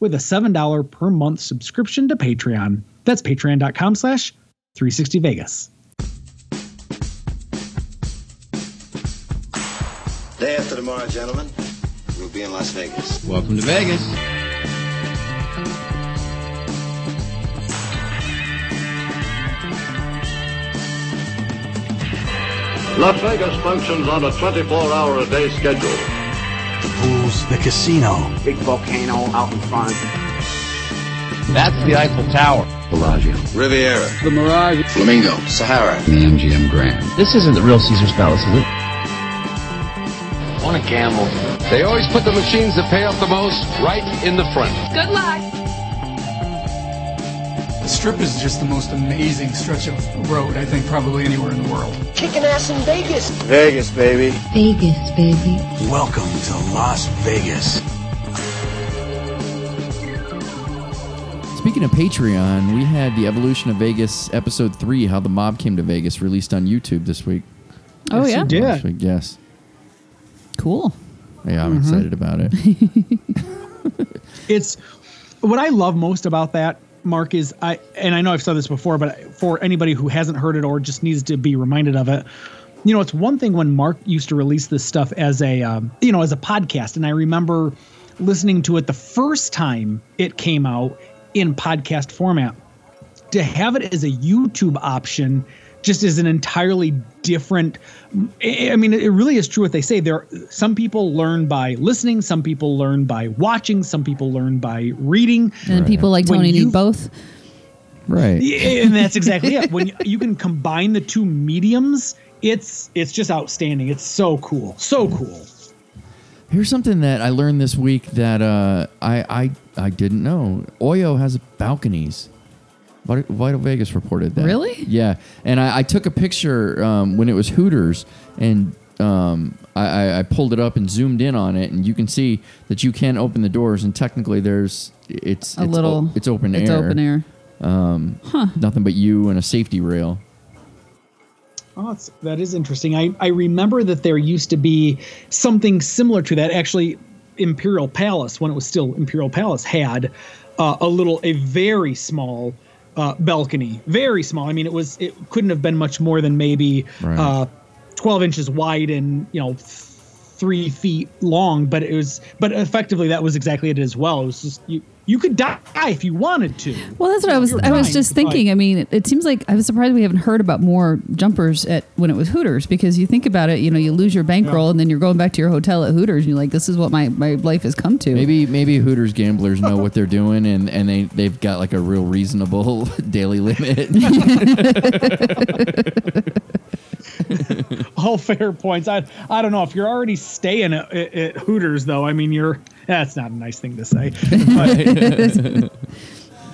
with a $7 per month subscription to Patreon. That's patreon.com/360Vegas. Day after tomorrow, gentlemen, we'll be in Las Vegas. Welcome to Vegas. Las Vegas functions on a 24-hour-a-day schedule. The pools, the casino. Big volcano out in front. That's the Eiffel Tower. Bellagio. Riviera. The Mirage. Flamingo. Sahara. The MGM Grand. This isn't the real Caesar's Palace, is it? I want to gamble. They always put the machines that pay off the most right in the front. Good luck. The Strip is just the most amazing stretch of road, I think, probably anywhere in the world. Kicking ass in Vegas. Vegas, baby. Vegas, baby. Welcome to Las Vegas. Speaking of Patreon, we had the Evolution of Vegas Episode 3, How the Mob Came to Vegas, released on YouTube this week. Oh, yes, yeah? Last week, yes. Cool. Yeah, I'm excited about it. It's what I love most about that, Mark, is I know I've said this before, but for anybody who hasn't heard it or just needs to be reminded of it, you know, it's one thing when Mark used to release this stuff as a, you know, as a podcast. And I remember listening to it the first time it came out in podcast format. To have it as a YouTube option just is an entirely different. I mean, it really is true what they say. There, some people learn by listening, some people learn by watching, some people learn by reading, and right. People like Tony need both. Right, and that's exactly it. When you can combine the two mediums, it's just outstanding. It's so cool, so cool. Here's something that I learned this week that I didn't know. Oyo has balconies. Vital Vegas reported that. Really? Yeah. And I took a picture when it was Hooters, and I pulled it up and zoomed in on it, and you can see that you can open the doors, and technically there's it's open air. It's open air. Nothing but you and a safety rail. Oh, that is interesting. I remember that there used to be something similar to that. Actually, Imperial Palace, when it was still Imperial Palace, had a very small balcony, very small. I mean, it couldn't have been much more than maybe 12 inches wide and, you know, 3 feet long. But effectively that was exactly it as well. It was just you could die if you wanted to. Well, that's what I was just thinking. I mean, it seems like I was surprised we haven't heard about more jumpers when it was Hooters, because you think about it, you know, you lose your bankroll and then you're going back to your hotel at Hooters and you're like, this is what my life has come to. Maybe Hooters gamblers know what they're doing and they've got like a real reasonable daily limit. All fair points. I don't know if you're already staying at Hooters, though. I mean, that's not a nice thing to say.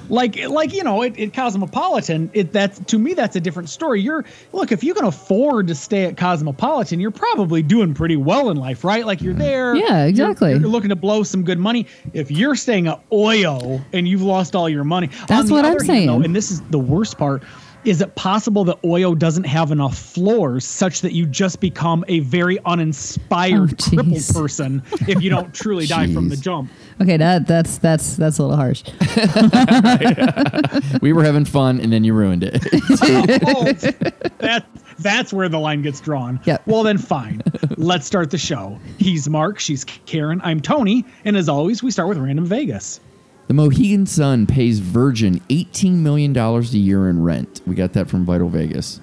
But like you know, at Cosmopolitan, that's, to me, that's a different story. Look, if you can afford to stay at Cosmopolitan, you're probably doing pretty well in life, right? Like you're there. Yeah, exactly. You're looking to blow some good money. If you're staying at Oyo and you've lost all your money, that's what I'm saying. Though, and this is the worst part. Is it possible that Oyo doesn't have enough floors such that you just become a very uninspired, crippled person if you don't truly die from the jump? Okay, that's a little harsh. We were having fun, and then you ruined it. That's where the line gets drawn. Yep. Well, then fine. Let's start the show. He's Mark, she's Karen, I'm Tony, and as always, we start with Random Vegas. The Mohegan Sun pays Virgin $18 million a year in rent. We got that from Vital Vegas.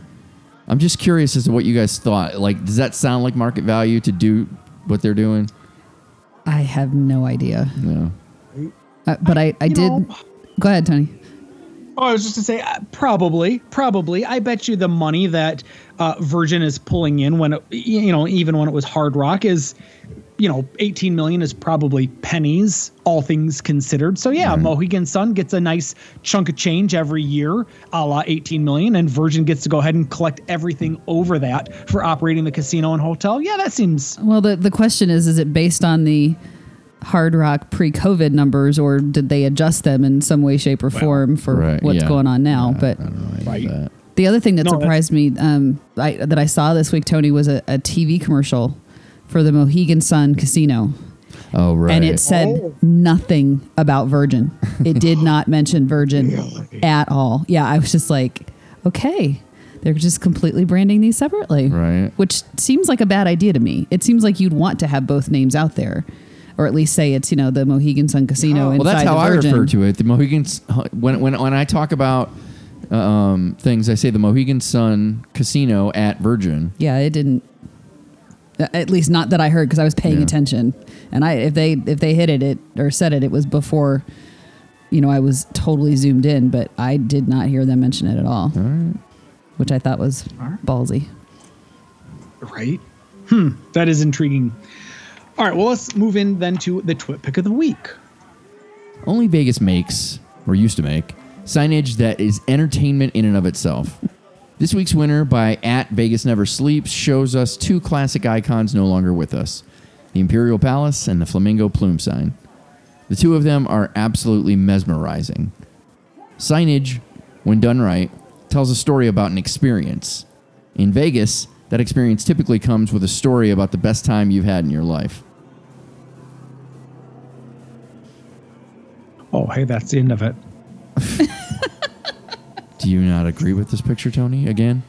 I'm just curious as to what you guys thought. Like, does that sound like market value to do what they're doing? I have no idea. No. But I did. Know. Go ahead, Tony. Oh, I was just going to say, probably. I bet you the money that Virgin is pulling in when, it, you know, even when it was Hard Rock is you know, 18 million is probably pennies, all things considered. So yeah, Mohegan Sun gets a nice chunk of change every year, a la 18 million, and Virgin gets to go ahead and collect everything over that for operating the casino and hotel. Yeah, that seems... Well, the question is it based on the Hard Rock pre-COVID numbers, or did they adjust them in some way, shape, or form for what's going on now? Yeah, but I don't know that. The other thing that surprised me that I saw this week, Tony, was a TV commercial for the Mohegan Sun Casino. Oh, right. And it said nothing about Virgin. It did not mention Virgin at all. Yeah, I was just like, okay, they're just completely branding these separately. Right. Which seems like a bad idea to me. It seems like you'd want to have both names out there. Or at least say it's, you know, the Mohegan Sun Casino inside the Virgin. Well, that's how I refer to it. The Mohegan, when I talk about things, I say the Mohegan Sun Casino at Virgin. Yeah, it didn't. At least not that I heard, because I was paying attention. And if they hit it or said it, it was before, you know, I was totally zoomed in. But I did not hear them mention it at all right. Which I thought was ballsy. Right. That is intriguing. All right, well, let's move in then to the Twit Pick of the Week. Only Vegas makes, or used to make, signage that is entertainment in and of itself. This week's winner by @VegasNeverSleeps shows us two classic icons no longer with us, the Imperial Palace and the Flamingo Plume sign. The two of them are absolutely mesmerizing. Signage, when done right, tells a story about an experience. In Vegas, that experience typically comes with a story about the best time you've had in your life. Oh, hey, that's the end of it. Do you not agree with this picture, Tony, again?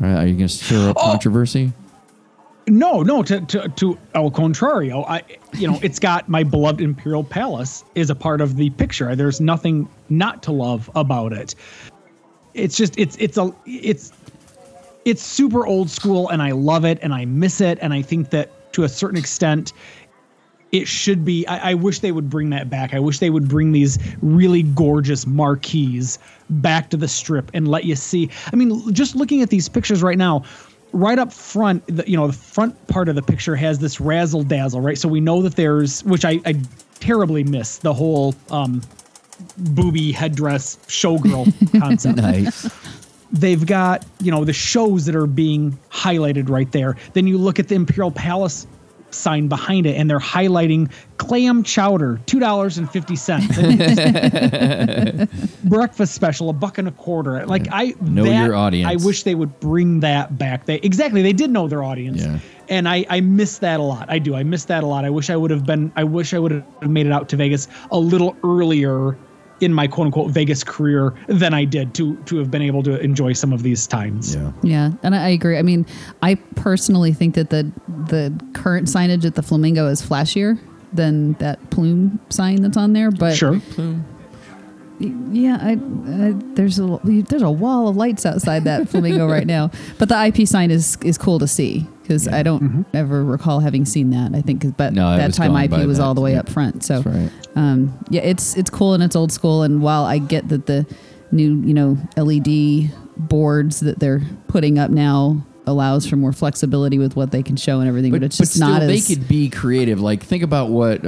Are you going to stir up controversy? No, to el contrario. It's got my beloved Imperial Palace is a part of the picture. There's nothing not to love about it. It's just, it's super old school, and I love it, and I miss it, and I think that to a certain extent it should be. I wish they would bring that back. I wish they would bring these really gorgeous marquees back to the Strip and let you see. I mean, just looking at these pictures right now, right up front, the front part of the picture has this razzle dazzle, right? So we know that there's, which I terribly miss, the whole booby headdress showgirl concept. Nice. They've got, the shows that are being highlighted right there. Then you look at the Imperial Palace sign behind it, and they're highlighting clam chowder, $2.50. Breakfast special, $1.25. Like, your audience. I wish they would bring that back. They did know their audience. Yeah. And I miss that a lot. I do. I miss that a lot. I wish I would have made it out to Vegas a little earlier in my quote unquote Vegas career than I did to have been able to enjoy some of these times. Yeah. And I agree. I mean, I personally think that the current signage at the Flamingo is flashier than that plume sign that's on there, but sure. Plume. Yeah. There's a wall of lights outside that Flamingo right now, but the IP sign is cool to see. Cause I don't ever recall having seen that. I think, that time IP was all the way up front. So, right. It's cool and it's old school. And while I get that the new, LED boards that they're putting up now allows for more flexibility with what they can show and everything, but it's just not as... They could be creative. Like, think about what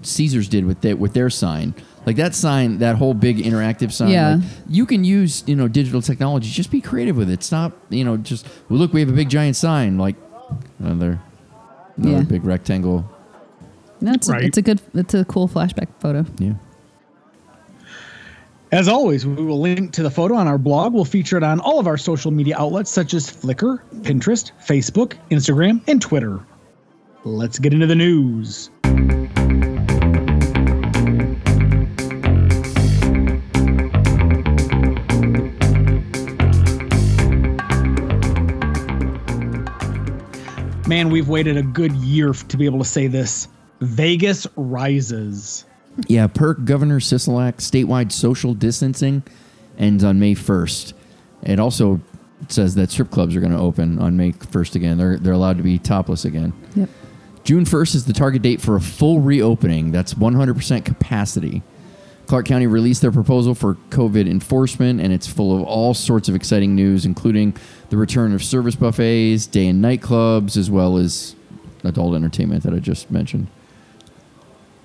Caesar's did with their sign. Like, that sign, that whole big interactive sign. Yeah. Like, you can use, digital technology. Just be creative with it. Stop, look, we have a big giant sign. Like, another big rectangle. No, it's a cool flashback photo. Yeah. As always, we will link to the photo on our blog. We'll feature it on all of our social media outlets such as Flickr, Pinterest, Facebook, Instagram, and Twitter. Let's get into the news. Man, we've waited a good year to be able to say this. Vegas rises. Yeah, perk Governor Sisolak statewide social distancing ends on May 1st. It also says that strip clubs are going to open on May 1st again. They're allowed to be topless again. Yep. June 1st is the target date for a full reopening. That's 100% capacity. Clark County released their proposal for COVID enforcement, and it's full of all sorts of exciting news, including the return of service buffets, day and night clubs, as well as adult entertainment that I just mentioned.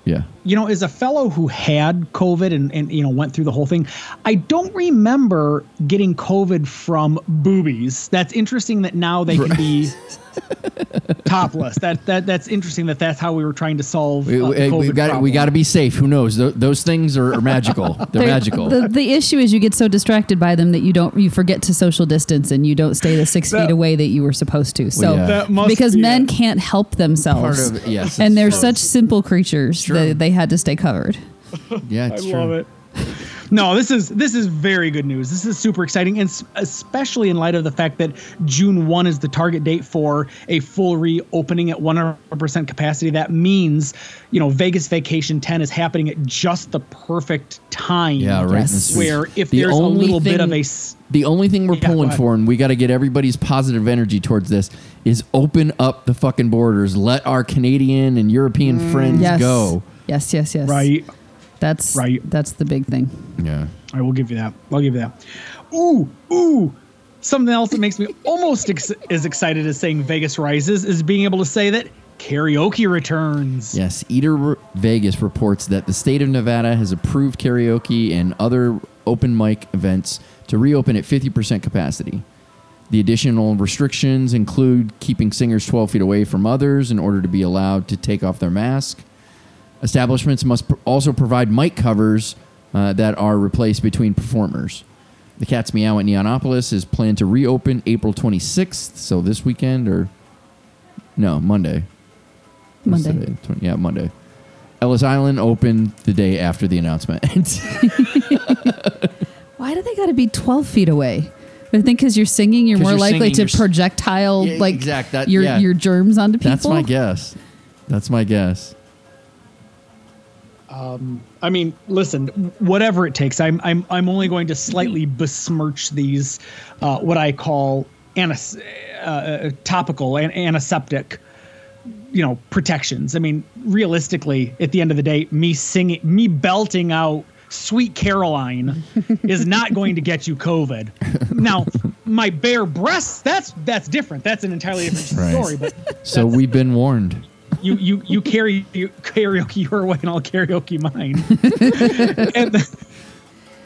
Yeah. You know, as a fellow who had COVID and you know, went through the whole thing, I don't remember getting COVID from boobies. That's interesting that now they can be topless. That's interesting that that's how we were trying to solve COVID. We got to be safe. Who knows? Those things are magical. They're magical. The issue is you get so distracted by them that you forget to social distance and you don't stay the 6 feet away that you were supposed to. So because men can't help themselves. Part of it, yes, and they're such simple creatures. Sure. They had to stay covered. Yeah, it's true. I love it. No, this is very good news. This is super exciting, and especially in light of the fact that June 1 is the target date for a full reopening at 100% capacity. That means, you know, Vegas Vacation 10 is happening at just the perfect time. Yeah, right. Yes. Where if there's a little bit of a... The only thing we're pulling for, and we got to get everybody's positive energy towards this, is open up the fucking borders. Let our Canadian and European friends go. Yes, yes, yes. Right. That's right. That's the big thing. Yeah. I will give you that. I'll give you that. Ooh. Something else that makes me almost as excited as saying Vegas rises is being able to say that karaoke returns. Yes. Eater Vegas reports that the state of Nevada has approved karaoke and other open mic events to reopen at 50% capacity. The additional restrictions include keeping singers 12 feet away from others in order to be allowed to take off their mask. Establishments must also provide mic covers that are replaced between performers. The Cat's Meow at Neonopolis is planned to reopen April 26th. So this weekend or... No, Monday. Monday. Yeah, Monday. Ellis Island opened the day after the announcement. Why do they got to be 12 feet away? I think because you're singing, you're more likely to projectile your germs onto people. That's my guess. I mean, listen, whatever it takes, I'm only going to slightly besmirch these, what I call topical and antiseptic, you know, protections. I mean, realistically, at the end of the day, me belting out Sweet Caroline is not going to get you COVID. Now, my bare breasts, that's different. That's an entirely different story. Right. But so we've been warned. You carry karaoke your way and I'll karaoke mine.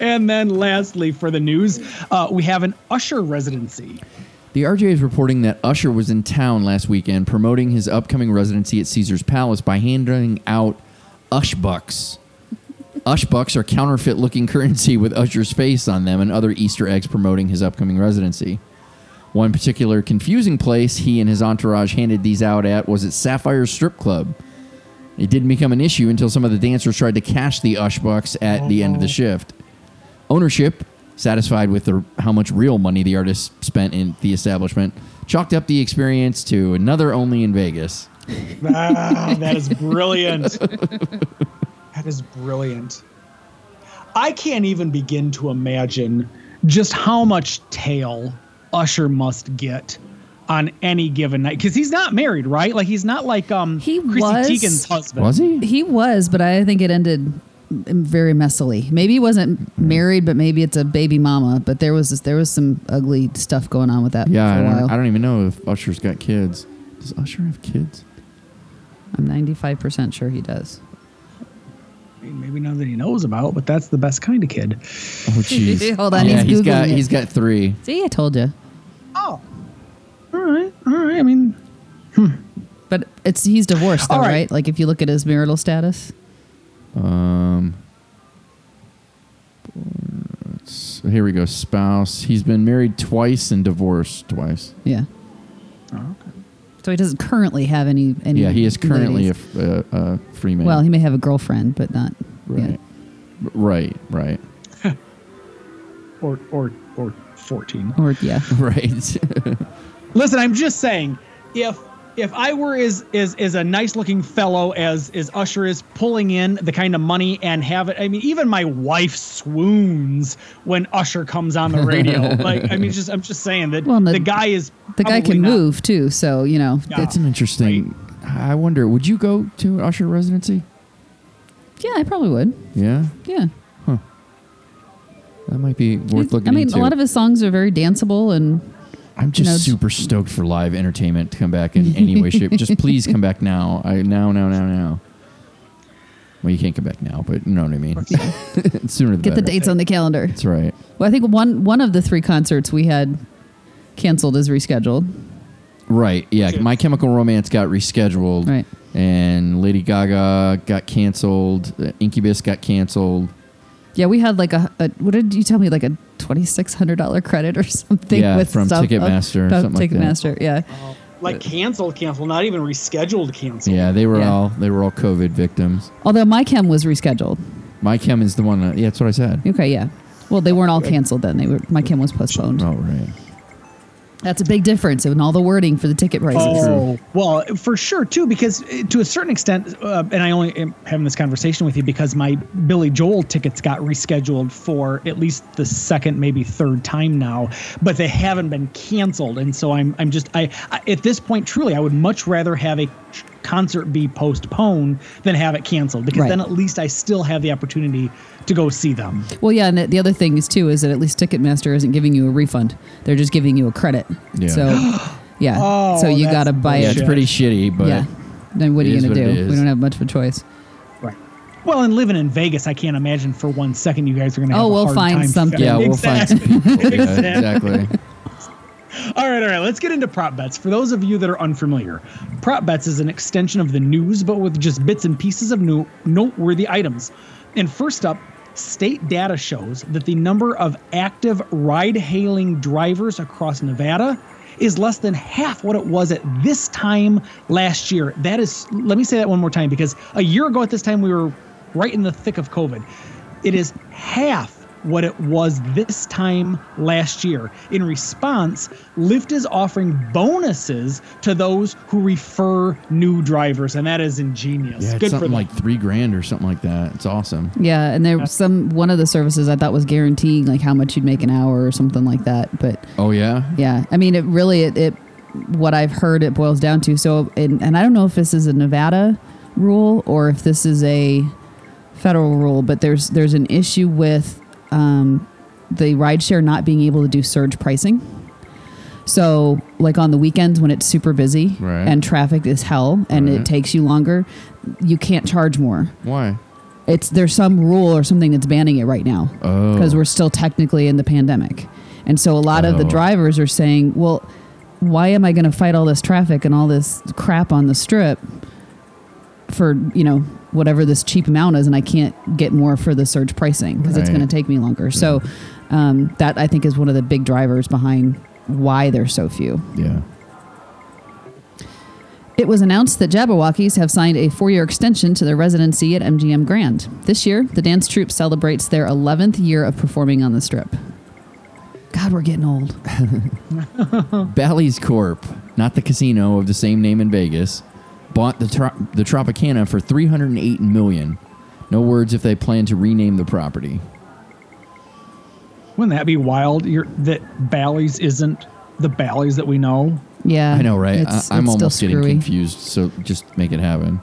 and then lastly for the news, we have an Usher residency. The RJ is reporting that Usher was in town last weekend promoting his upcoming residency at Caesar's Palace by handing out Ush Bucks. Ush Bucks are counterfeit-looking currency with Usher's face on them and other Easter eggs promoting his upcoming residency. One particular confusing place he and his entourage handed these out at was at Sapphire's Strip Club. It didn't become an issue until some of the dancers tried to cash the Ush Bucks at the end of the shift. Ownership, satisfied with how much real money the artist spent in the establishment, chalked up the experience to another only in Vegas. That is brilliant. That is brilliant. I can't even begin to imagine just how much tail Usher must get on any given night because he's not married, right? Like he's not like Chrissy Teigen's husband. Was he? He was, but I think it ended very messily. Maybe he wasn't married, but maybe it's a baby mama. But there was some ugly stuff going on with that. Yeah, for a while. I don't even know if Usher's got kids. Does Usher have kids? I'm 95% sure he does. Maybe none that he knows about, but that's the best kind of kid. Oh, jeez. Hold on. Yeah, he's got three. See, I told you. Oh. All right. I mean. But he's divorced, though, right? Like, if you look at his marital status. Here we go. Spouse. He's been married twice and divorced twice. Yeah. Oh, okay. So he doesn't currently have any. Yeah, he is currently a free man. Well, he may have a girlfriend, but not. Right, yeah. Right. or 14. Or yeah. Right. Listen, I'm just saying, if I were as a nice looking fellow as Usher is, pulling in the kind of money and have it. I mean, even my wife swoons when Usher comes on the radio. Like, I mean, I'm just saying that the guy can move too. So, you know, it's an interesting, right? I wonder, would you go to an Usher residency? Yeah, I probably would. Yeah. Yeah. Huh. That might be worth looking into. I mean, a lot of his songs are very danceable and I'm just super stoked for live entertainment to come back in any way, shape. Just please come back now. Now. Well, you can't come back now, but you know what I mean. Yeah. Sooner the better. Get the dates on the calendar. That's right. Well, I think one of the three concerts we had canceled is rescheduled. Right. Yeah. My Chemical Romance got rescheduled. Right. And Lady Gaga got canceled. Incubus got canceled. Yeah, we had like a what did you tell me? Like a $2,600 credit or something. Yeah, with from Ticketmaster. Ticketmaster. Yeah. Like cancel, not even rescheduled cancel. Yeah, they were all COVID victims. Although My Chem was rescheduled. My Chem is the one. Yeah, that's what I said. Okay, yeah. Well, they weren't all canceled then. My Chem was postponed. Oh, right. That's a big difference in all the wording for the ticket prices. Oh, well, for sure, too, because to a certain extent, and I only am having this conversation with you because my Billy Joel tickets got rescheduled for at least the second, maybe third time now, but they haven't been canceled. And so I'm just at this point, truly, I would much rather have a concert be postponed than have it canceled, because then at least I still have the opportunity to go see them. Well, yeah, and the other thing is too is that at least Ticketmaster isn't giving you a refund; they're just giving you a credit. Yeah. So, yeah. Oh, so you gotta buy it. It's pretty shitty, but yeah. Then what are you gonna do? We don't have much of a choice. Right. Well, and living in Vegas, I can't imagine for one second you guys are gonna. We'll find something. Yeah, we'll find some people. Exactly. All right. Let's get into prop bets. For those of you that are unfamiliar, prop bets is an extension of the news, but with just bits and pieces of new noteworthy items. And first up, state data shows that the number of active ride-hailing drivers across Nevada is less than half what it was at this time last year. That is, let me say that one more time, because a year ago at this time, we were right in the thick of COVID. It is half what it was this time last year. In response, Lyft is offering bonuses to those who refer new drivers, and that is ingenious. Yeah, it's good something for like $3,000 or something like that. It's awesome. Yeah, and there was one of the services I thought was guaranteeing like how much you'd make an hour or something like that. But oh yeah, yeah. I mean, it really it what I've heard it boils down to. So, and I don't know if this is a Nevada rule or if this is a federal rule, but there's an issue with the rideshare not being able to do surge pricing. So like on the weekends when it's super busy and traffic is hell and it takes you longer, you can't charge more. Why? There's some rule or something that's banning it right now because we're still technically in the pandemic. And so a lot of the drivers are saying, well, why am I going to fight all this traffic and all this crap on the strip for, whatever this cheap amount is, and I can't get more for the surge pricing because it's going to take me longer. Yeah. So that I think is one of the big drivers behind why there's so few. Yeah. It was announced that Jabberwockies have signed a 4-year extension to their residency at MGM Grand. This year, the dance troupe celebrates their 11th year of performing on the Strip. God, we're getting old. Bally's Corp, not the casino of the same name in Vegas, bought the Tropicana for $308 million. No words if they plan to rename the property. Wouldn't that be wild? That Bally's isn't the Bally's that we know? Yeah. I know, right? I'm almost getting confused, so just make it happen.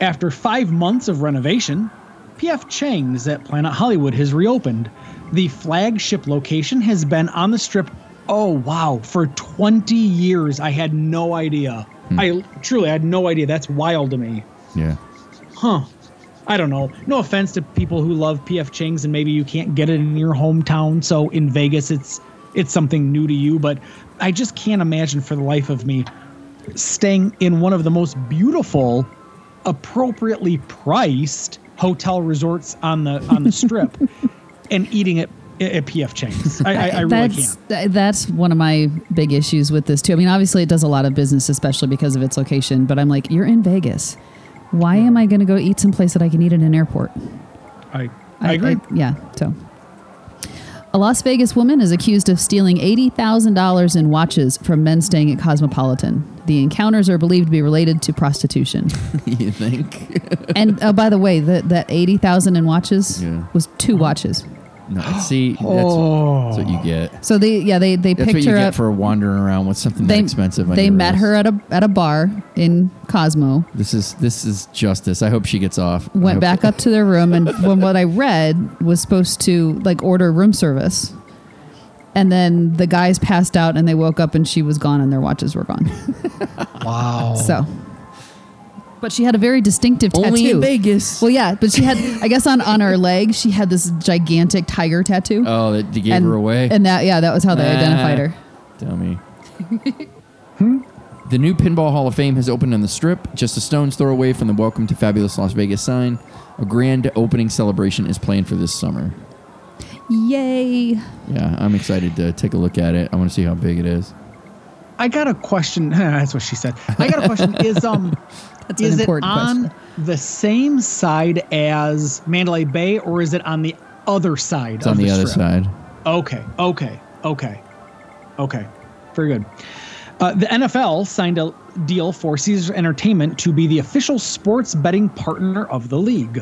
After 5 months of renovation, P.F. Chang's at Planet Hollywood has reopened. The flagship location has been on the Strip for 20 years. I had no idea. I truly had no idea. That's wild to me. Yeah. Huh. I don't know. No offense to people who love P.F. Chang's and maybe you can't get it in your hometown. So in Vegas, it's something new to you. But I just can't imagine for the life of me staying in one of the most beautiful, appropriately priced hotel resorts on the Strip and eating it at P.F. Chang's. I really can't. That's one of my big issues with this, too. I mean, obviously, it does a lot of business, especially because of its location. But I'm like, you're in Vegas. Why am I going to go eat someplace that I can eat at an airport? I agree. So a Las Vegas woman is accused of stealing $80,000 in watches from men staying at Cosmopolitan. The encounters are believed to be related to prostitution. You think? And by the way, that $80,000 in watches was 2 watches. No, see, that's what you get. So they picked her up. That's what you get for wandering around with something that expensive. They met her at a bar in Cosmo. This is justice. I hope she gets off. Went back up to their room, and from what I read, was supposed to like order room service, And then the guys passed out and they woke up and she was gone and their watches were gone. Wow. So, but she had a very distinctive tattoo. Only in Vegas. Well, yeah, but she had, I guess on her leg, she had this gigantic tiger tattoo. Oh, that gave her away. And that, yeah, that was how they identified her. Dummy. The new Pinball Hall of Fame has opened on the Strip, just a stone's throw away from the Welcome to Fabulous Las Vegas sign. A grand opening celebration is planned for this summer. Yay. Yeah, I'm excited to take a look at it. I want to see how big it is. I got a question. That's what she said. I got a question. Is it on the same side as Mandalay Bay, or is it on the other side? It's on the other side. Okay. Very good. The NFL signed a deal for Caesars Entertainment to be the official sports betting partner of the league.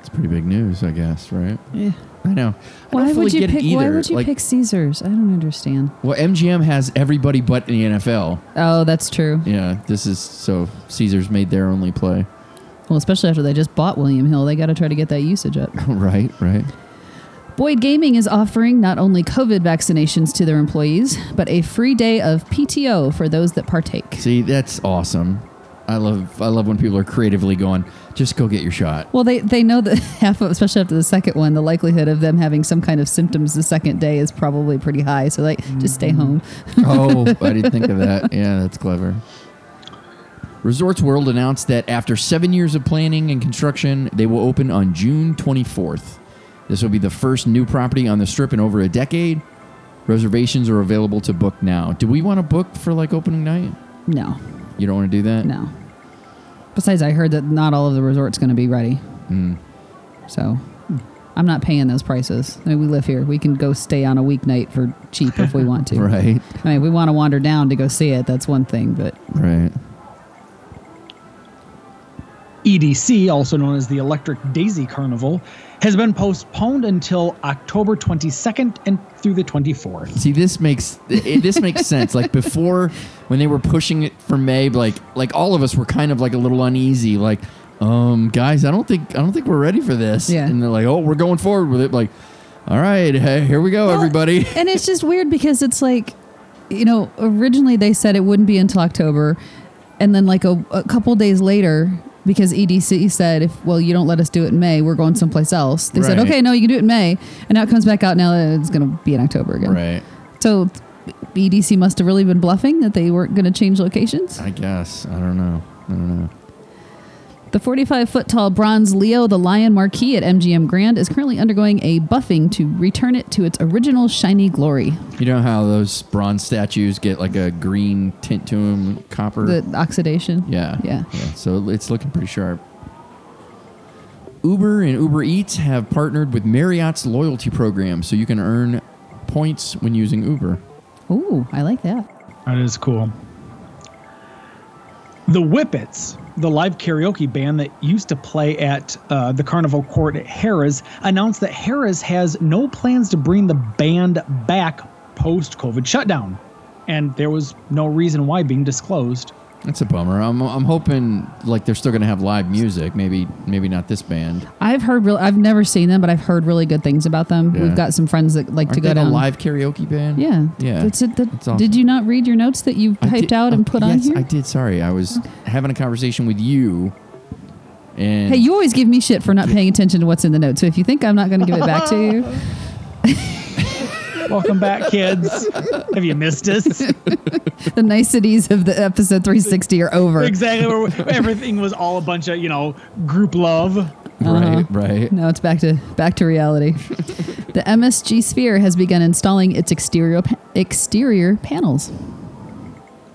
It's pretty big news, I guess, right? Yeah. I know. Why would you pick Caesars? I don't understand. Well, MGM has everybody but the NFL. Oh, that's true. Yeah, so Caesars made their only play. Well, especially after they just bought William Hill, they got to try to get that usage up. Right. Boyd Gaming is offering not only COVID vaccinations to their employees, but a free day of PTO for those that partake. See, that's awesome. I love when people are creatively going, just go get your shot. Well, they know that especially after the second one, the likelihood of them having some kind of symptoms the second day is probably pretty high. So just stay home. Oh, I didn't think of that. Yeah, that's clever. Resorts World announced that after 7 years of planning and construction, they will open on June 24th. This will be the first new property on the Strip in over a decade. Reservations are available to book now. Do we want to book for opening night? No. You don't want to do that? No. Besides, I heard that not all of the resort's going to be ready. Mm. So I'm not paying those prices. I mean, we live here. We can go stay on a weeknight for cheap if we want to. Right. I mean, we want to wander down to go see it. That's one thing, but... Right. EDC, also known as the Electric Daisy Carnival, has been postponed until October 22nd and through the 24th. See, this makes sense. Before, when they were pushing it for May, all of us were kind of a little uneasy. Guys, I don't think we're ready for this. Yeah. And they're like, oh, we're going forward with it. All right, hey, here we go, everybody. And it's just weird because it's originally they said it wouldn't be until October, and then a couple days later. Because EDC said, if you don't let us do it in May, we're going someplace else. They said, okay, no, you can do it in May. And now it comes back out now that it's going to be in October again. Right. So EDC must have really been bluffing that they weren't going to change locations. I guess. I don't know. The 45-foot tall bronze Leo the Lion marquee at MGM Grand is currently undergoing a buffing to return it to its original shiny glory. You know how those bronze statues get a green tint to them, copper? The oxidation. Yeah. So it's looking pretty sharp. Uber and Uber Eats have partnered with Marriott's loyalty program, so you can earn points when using Uber. Ooh, I like that. That is cool. The Whippets, the live karaoke band that used to play at the Carnival Court at Harrah's, announced that Harrah's has no plans to bring the band back post-COVID shutdown. And there was no reason why being disclosed. That's a bummer. I'm hoping they're still going to have live music. Maybe not this band. I've never seen them, but I've heard really good things about them. Yeah. We've got some friends that to go down. A live karaoke band. Yeah. That's awesome. Did you not read your notes that you typed out and put on here? Yes, I did. Sorry, I was having a conversation with you. And hey, you always give me shit for not paying attention to what's in the notes. So if you think I'm not going to give it back to you. Welcome back, kids. Have you missed us? The niceties of the episode 360 are over. Exactly. Everything was all a bunch of, group love. Right. Now it's back to reality. The MSG Sphere has begun installing its exterior panels.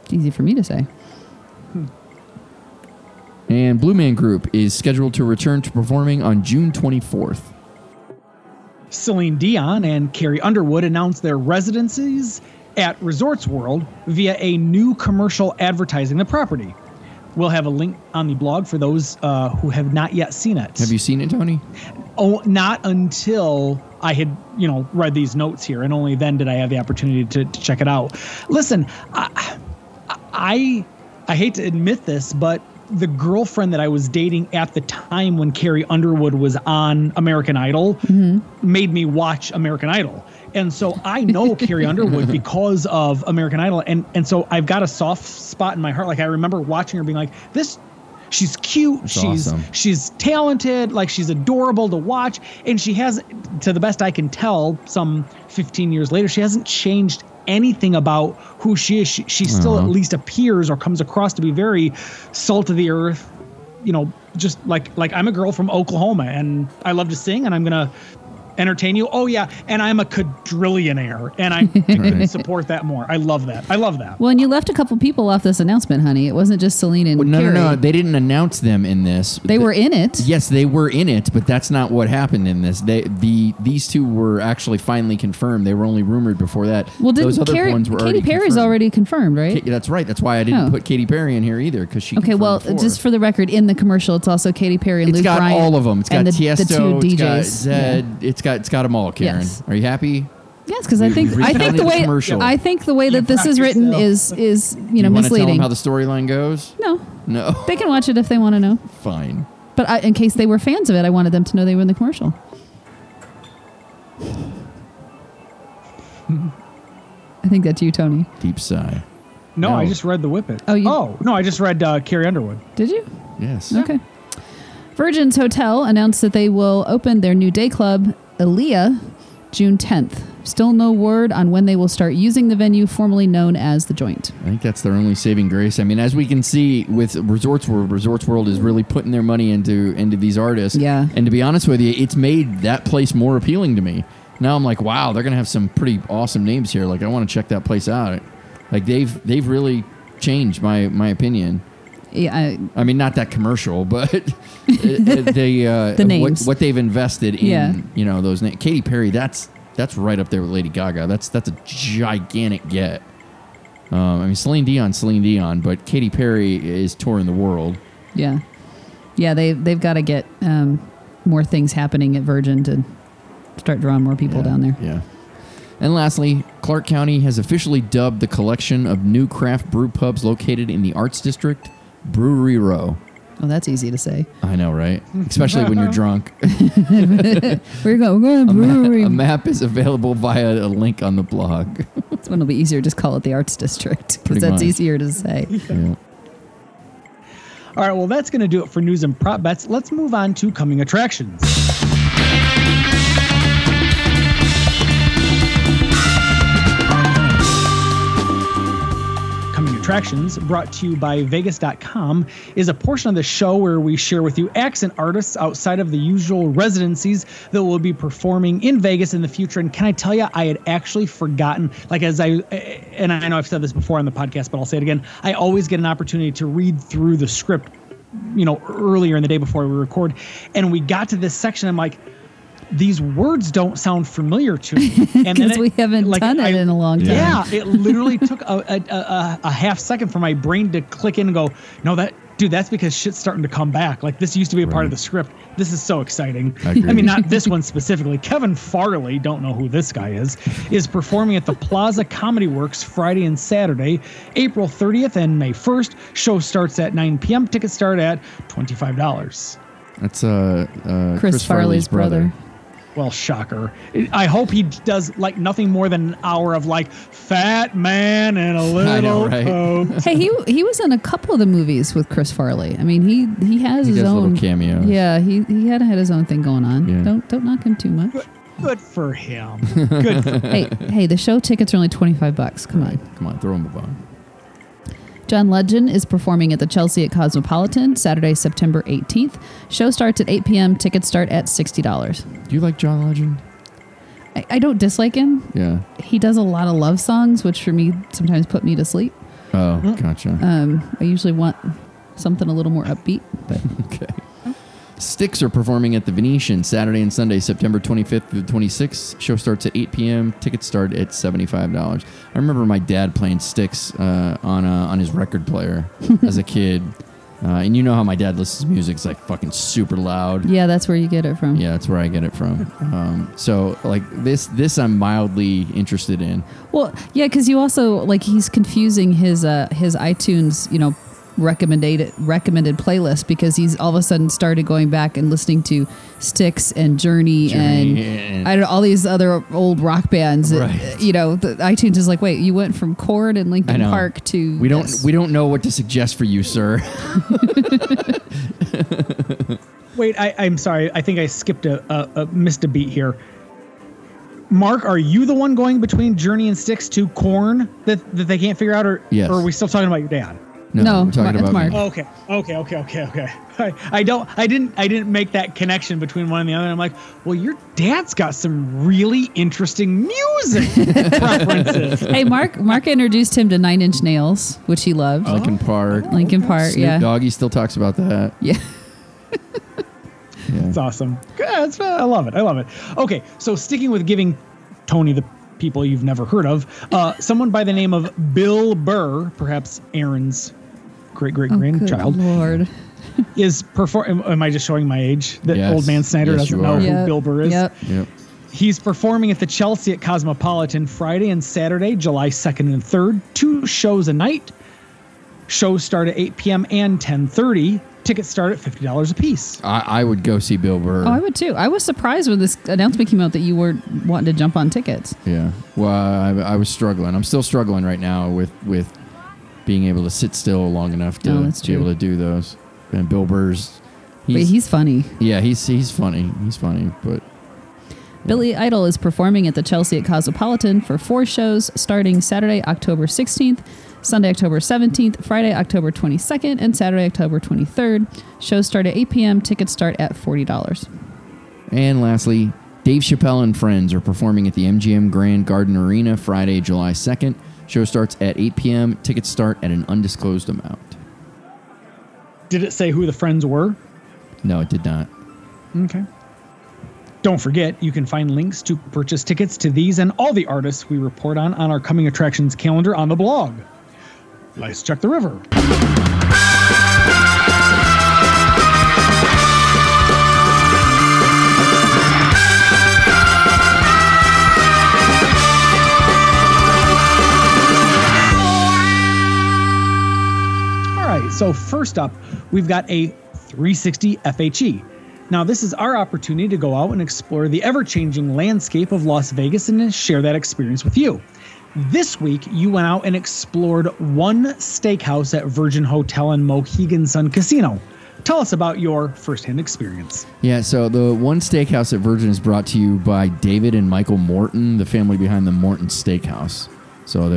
It's easy for me to say. And Blue Man Group is scheduled to return to performing on June 24th. Celine Dion and Carrie Underwood announced their residencies at Resorts World via a new commercial advertising the property. We'll have a link on the blog for those who have not yet seen it. Have you seen it, Tony? Oh, not until I had, read these notes here, and only then did I have the opportunity to check it out. Listen, I hate to admit this, but the girlfriend that I was dating at the time when Carrie Underwood was on American Idol made me watch American Idol. And so I know Carrie Underwood because of American Idol. And so I've got a soft spot in my heart. Like, I remember watching her being like, this, she's cute. That's awesome. She's talented. Like, she's adorable to watch. And she has, to the best I can tell, some 15 years later, she hasn't changed anything about who she is. She still at least appears or comes across to be very salt of the earth, you know, just like I'm a girl from Oklahoma and I love to sing and I'm going to entertain you. Oh yeah. And I'm a quadrillionaire and I couldn't support that more. I love that. I love that. Well, and you left a couple people off this announcement, honey. It wasn't just Celine and Carrie. No. They didn't announce them in this. They were in it. Yes, they were in it, but that's not what happened in this. These two were actually finally confirmed. They were only rumored before that. Well, those other ones were already confirmed. Katy Perry's already confirmed, right? That's right. That's why I didn't put Katy Perry in here either, because she. Okay, well, before. Just for the record, in the commercial, it's also Katy Perry and Luke Bryan. It's got Bryan, all of them. It's got Tiesto. The two DJs. It's got Zedd. Yeah. It's got them all, Karen. Yes. Are you happy? Yes, because I think the way that this is written is you know, misleading. Want to tell them how the storyline goes? No. They can watch it if they want to know. Fine. But in case they were fans of it, I wanted them to know they were in the commercial. I think that's you, Tony. Deep sigh. No. I just read the Whippet. Oh, no, I just read Carrie Underwood. Did you? Yes. Okay. Virgin's Hotel announced that they will open their new day club, Aaliyah, June 10th. Still no word on when they will start using the venue formerly known as The Joint. I think that's their only saving grace. I mean, as we can see with Resorts World is really putting their money into these artists. Yeah. And to be honest with you, it's made that place more appealing to me. Now I'm like, wow, they're going to have some pretty awesome names here. Like, I want to check that place out. Like, they've really changed my opinion. Yeah, I mean, not that commercial, but the names. What they've invested in, you know, those names. Katy Perry, that's right up there with Lady Gaga. That's a gigantic get. I mean, Celine Dion, but Katy Perry is touring the world. Yeah. Yeah, they've got to get more things happening at Virgin to start drawing more people down there. Yeah. And lastly, Clark County has officially dubbed the collection of new craft brew pubs located in the Arts District Brewery Row. Oh, that's easy to say. I know, right? Especially when you're drunk. We're going to brewery. A map is available via a link on the blog. This one will be easier. Just call it the Arts District, because that's easier to say. Yeah. All right. Well, that's going to do it for news and prop bets. Let's move on to coming attractions. Attractions, brought to you by Vegas.com, is a portion of the show where we share with you acts and artists outside of the usual residencies that will be performing in Vegas in the future. And can I tell you, I had actually forgotten, and I know I've said this before on the podcast, but I'll say it again. I always get an opportunity to read through the script, you know, earlier in the day before we record. And we got to this section. I'm like, these words don't sound familiar to me. Because we haven't done it in a long time. Yeah, it literally took a half second for my brain to click in and go, no, that's because shit's starting to come back. Like, this used to be a part of the script. This is so exciting. I mean, not this one specifically. Kevin Farley, don't know who this guy is performing at the Plaza Comedy Works Friday and Saturday, April 30th and May 1st. Show starts at 9 p.m. Tickets start at $25. That's Chris Farley's brother. Well, shocker. I hope he does like nothing more than an hour of like fat man and a little coat. Hey, he was in a couple of the movies with Chris Farley. I mean, he has his own little cameos. Yeah, he had his own thing going on. Yeah. Don't knock him too much. Good for him. Good. Hey, the show tickets are only $25. Come on, throw him a bone. John Legend is performing at the Chelsea at Cosmopolitan, Saturday, September 18th. Show starts at 8 p.m. Tickets start at $60. Do you like John Legend? I don't dislike him. Yeah. He does a lot of love songs, which for me sometimes put me to sleep. Oh, gotcha. I usually want something a little more upbeat. But. Okay. Styx are performing at the Venetian, Saturday and Sunday, September 25th through 26th. Show starts at 8 p.m. Tickets start at $75. I remember my dad playing Styx on his record player as a kid. And you know how my dad listens to music. It's like fucking super loud. Yeah, that's where you get it from. Yeah, that's where I get it from. So like this I'm mildly interested in. Well, yeah, because you also, like, he's confusing his iTunes, you know, recommended playlist, because he's all of a sudden started going back and listening to Styx and Journey and I don't know, all these other old rock bands. Right. And, you know, the iTunes is like, wait, you went from Korn and Linkin Park to we don't know what to suggest for you, sir. Wait, I'm sorry. I think I skipped missed a beat here. Mark, are you the one going between Journey and Styx to Korn that they can't figure out, or are we still talking about your dad? No, we're talking about Mark. Oh, okay. I didn't make that connection between one and the other. I'm like, well, your dad's got some really interesting music preferences. Hey, Mark introduced him to Nine Inch Nails, which he loved. Linkin Park. Yeah. Doggy still talks about that. Yeah. It's awesome. Good. I love it. Okay, so sticking with giving Tony the people you've never heard of, someone by the name of Bill Burr, perhaps Aaron's great-great-grandchild, is performing. Am I just showing my age? That old man Snyder doesn't know who Bill Burr is. Yep. He's performing at the Chelsea at Cosmopolitan Friday and Saturday, July 2nd and 3rd. 2 shows a night. Shows start at 8 p.m. and 10:30. Tickets start at $50 a piece. I would go see Bill Burr. Oh, I would too. I was surprised when this announcement came out that you were wanting to jump on tickets. Yeah. Well, I was struggling. I'm still struggling right now with being able to sit still long enough to be able to do those. And Bill Burr's... He's funny. Yeah, he's funny. He's funny, but... Billy Idol is performing at the Chelsea at Cosmopolitan for 4 shows starting Saturday, October 16th, Sunday, October 17th, Friday, October 22nd, and Saturday, October 23rd. Shows start at 8 p.m. Tickets start at $40. And lastly, Dave Chappelle and Friends are performing at the MGM Grand Garden Arena Friday, July 2nd. Show starts at 8 p.m. Tickets start at an undisclosed amount. Did it say who the Friends were? No, it did not. Okay. Don't forget, you can find links to purchase tickets to these and all the artists we report on our coming attractions calendar on the blog. Let's check the river. All right, so first up, we've got a 360 FHE. Now, this is our opportunity to go out and explore the ever-changing landscape of Las Vegas and share that experience with you. This week, you went out and explored one steakhouse at Virgin Hotel and Mohegan Sun Casino. Tell us about your firsthand experience. Yeah, so the One Steakhouse at Virgin is brought to you by David and Michael Morton, the family behind the Morton Steakhouse. So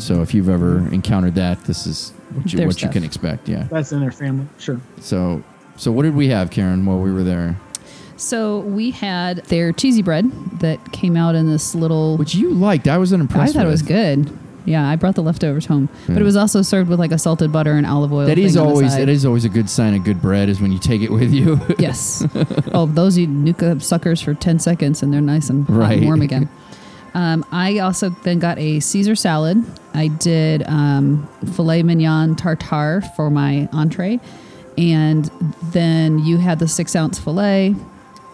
so if you've ever encountered that, this is what you can expect. Yeah, that's in their family, sure. So what did we have, Karen, while we were there? So we had their cheesy bread that came out in this little... Which you liked. I was impressed with it. I thought it was good. Yeah, I brought the leftovers home. Yeah. But it was also served with like a salted butter and olive oil. That is always a good sign of good bread is when you take it with you. Yes. Oh, those you nuke up suckers for 10 seconds and they're nice and warm again. I also then got a Caesar salad. I did filet mignon tartare for my entree. And then you had the 6-ounce filet.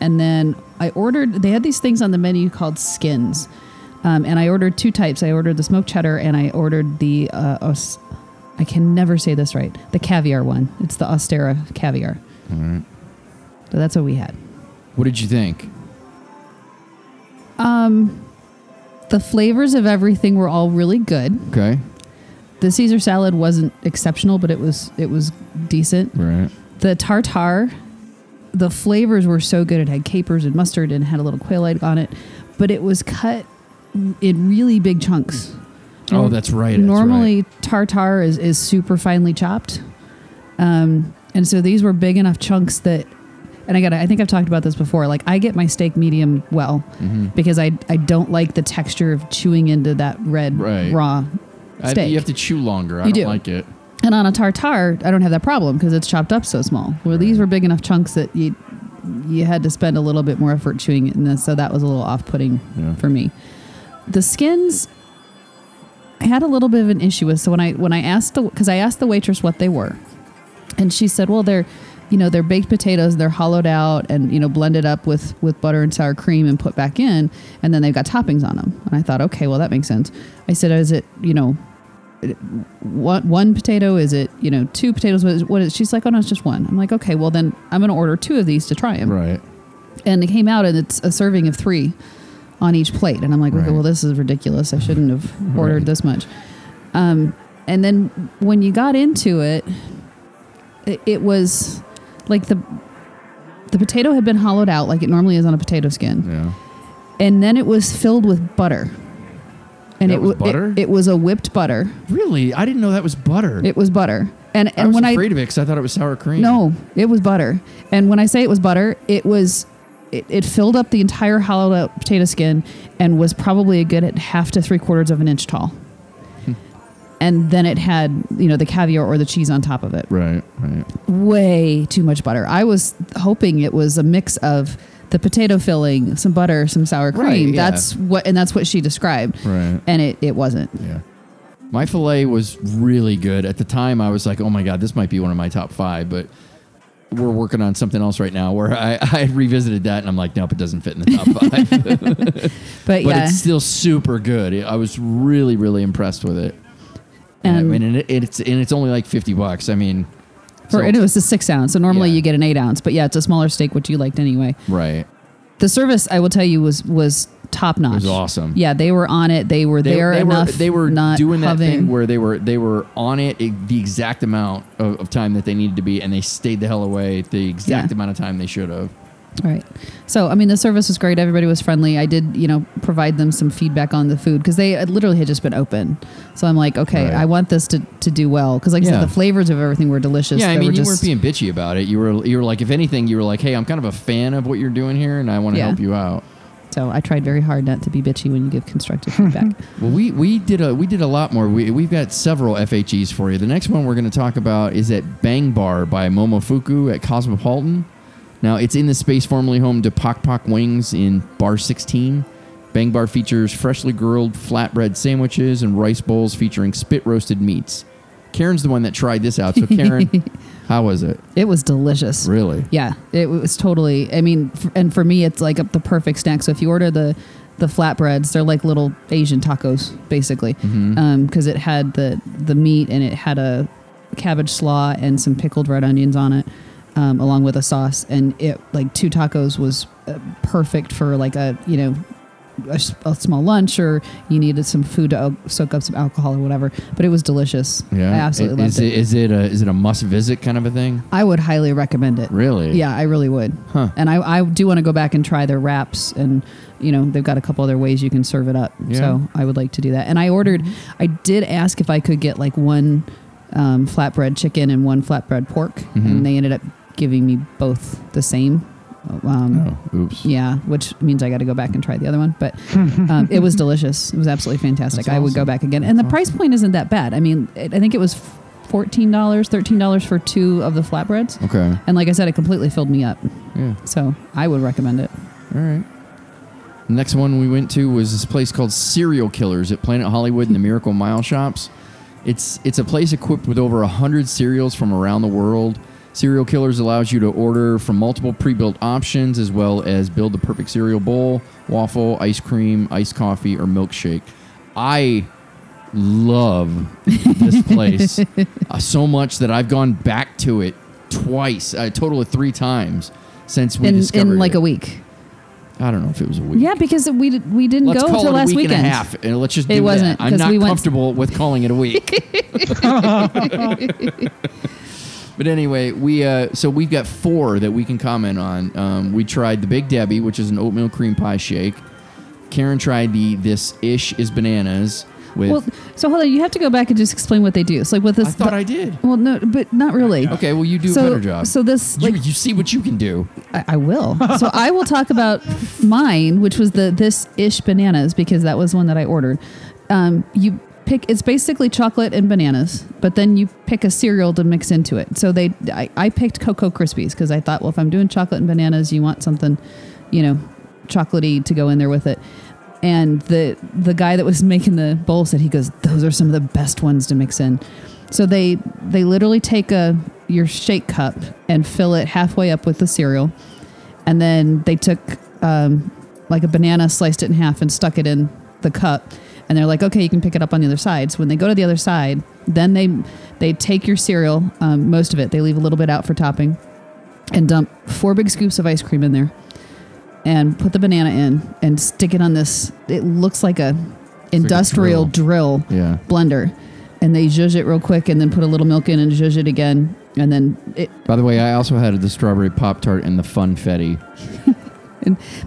And then I ordered, they had these things on the menu called skins. And I ordered 2 types. I ordered the smoked cheddar and I ordered the, I can never say this right, the caviar one. It's the Ostera caviar. All right. So that's what we had. What did you think? The flavors of everything were all really good. Okay. The Caesar salad wasn't exceptional, but it was decent. Right. The tartare... The flavors were so good. It had capers and mustard and had a little quail egg on it, but it was cut in really big chunks. And that's right. Normally, tartare is super finely chopped. And so these were big enough chunks that, and I think I've talked about this before. Like I get my steak medium well because I don't like the texture of chewing into that red raw steak. You have to chew longer. I don't like it. And on a tartare, I don't have that problem because it's chopped up so small. Where these were big enough chunks that you had to spend a little bit more effort chewing it, and so that was a little off-putting for me. The skins, I had a little bit of an issue with. So when I asked the waitress what they were, and she said, "Well, they're baked potatoes. They're hollowed out and blended up with butter and sour cream and put back in, and then they've got toppings on them." And I thought, okay, well that makes sense. I said, "Is it one potato? Is it, you know, two potatoes? What is, she's like, oh no, it's just one. I'm like, okay, well then I'm going to order two of these to try them. Right. And it came out and it's a serving of 3 on each plate. And I'm like, okay, well, this is ridiculous. I shouldn't have ordered this much. And then when you got into it, it was like the potato had been hollowed out like it normally is on a potato skin. Yeah. And then it was filled with butter. And it was butter? It was a whipped butter. Really? I didn't know that was butter. It was butter. And I was afraid of it because I thought it was sour cream. No, it was butter. And when I say it was butter, it was... It filled up the entire hollowed out potato skin and was probably a good at 1/2 to 3/4 of an inch tall. And then it had, you know, the caviar or the cheese on top of it. Right, right. Way too much butter. I was hoping it was a mix of the potato filling, some butter, some sour cream. Right, yeah. That's what she described. Right. And it wasn't. Yeah. My filet was really good. At the time I was like, oh my God, this might be one of my top 5, but we're working on something else right now where I revisited that and I'm like, nope, it doesn't fit in the top 5. But yeah, it's still super good. I was really, really impressed with it. And it's only like $50. I mean, it was a 6 ounce. So normally you get an 8 ounce, but yeah, it's a smaller steak, which you liked anyway. Right. The service, I will tell you, was top notch. It was awesome. Yeah, they were on it. They were they were doing that thing where they were on it the exact amount of time that they needed to be, and they stayed the hell away the exact amount of time they should have. Right. So, I mean, the service was great. Everybody was friendly. I did, you know, provide them some feedback on the food because they literally had just been open. So I'm like, okay, I want this to do well because, like I said, the flavors of everything were delicious. Yeah, you weren't being bitchy about it. You were like, if anything, you were like, hey, I'm kind of a fan of what you're doing here, and I want to help you out. So I tried very hard not to be bitchy when you give constructive feedback. Well, we did a lot more. We've got several FHEs for you. The next one we're going to talk about is at Bang Bar by Momofuku at Cosmopolitan. Now, it's in the space formerly home to Pock Pock Wings in Bar 16. Bang Bar features freshly grilled flatbread sandwiches and rice bowls featuring spit-roasted meats. Karen's the one that tried this out. So, Karen, how was it? It was delicious. Really? Yeah. It was totally... I mean, and for me, it's like the perfect snack. So, if you order the flatbreads, they're like little Asian tacos, basically, because it had the meat and it had a cabbage slaw and some pickled red onions on it. Along with a sauce, and it like 2 tacos was perfect for like a small lunch, or you needed some food to soak up some alcohol or whatever. But it was delicious. Yeah, I absolutely loved it. Is it a must visit kind of a thing? I would highly recommend it. Really? Yeah, I really would. Huh. And I do want to go back and try their wraps, and you know they've got a couple other ways you can serve it up. Yeah. So I would like to do that. And I did ask if I could get like one flatbread chicken and one flatbread pork, and they ended up giving me both the same. Oops. Yeah, which means I got to go back and try the other one. But it was delicious. It was absolutely fantastic. That's awesome. I would go back again. And the price point isn't that bad. I mean, I think it was $14, $13 for 2 of the flatbreads. Okay. And like I said, it completely filled me up. Yeah. So I would recommend it. All right. The next one we went to was this place called Serial Killers at Planet Hollywood and the Miracle Mile Shops. It's a place equipped with over 100 cereals from around the world. Serial Killers allows you to order from multiple pre-built options, as well as build the perfect cereal bowl, waffle, ice cream, iced coffee, or milkshake. I love this place so much that I've gone back to it twice, a total of 3 times since we discovered it. In like a week. I don't know if it was a week. Yeah, because we didn't go until last weekend. Let's call it a week and a half, and let's just do it wasn't, that. I'm not comfortable with calling it a week. But anyway, so we've got 4 that we can comment on. We tried the Big Debbie, which is an oatmeal cream pie shake. Karen tried this Ish is Bananas. So hold on, you have to go back and just explain what they do. So like with this, I thought I did. Well, no, but not really. Okay, well you do a better job. So this, like, you see what you can do. I will. So I will talk about mine, which was this Ish Bananas, because that was one that I ordered. You pick, it's basically chocolate and bananas, but then you pick a cereal to mix into it. So I picked Cocoa Krispies because I thought, well, if I'm doing chocolate and bananas, you want something, you know, chocolatey to go in there with it. And the guy that was making the bowl said, he goes, those are some of the best ones to mix in. So they literally take your shake cup and fill it halfway up with the cereal. And then they took like a banana, sliced it in half and stuck it in the cup. and they're like, okay, you can pick it up on the other side. So when they go to the other side, then they take your cereal, most of it, they leave a little bit out for topping, and dump 4 big scoops of ice cream in there and put the banana in and stick it on this. It looks like a industrial drill blender. And they zhuzh it real quick and then put a little milk in and zhuzh it again. And then it... By the way, I also had the strawberry Pop-Tart and the funfetti.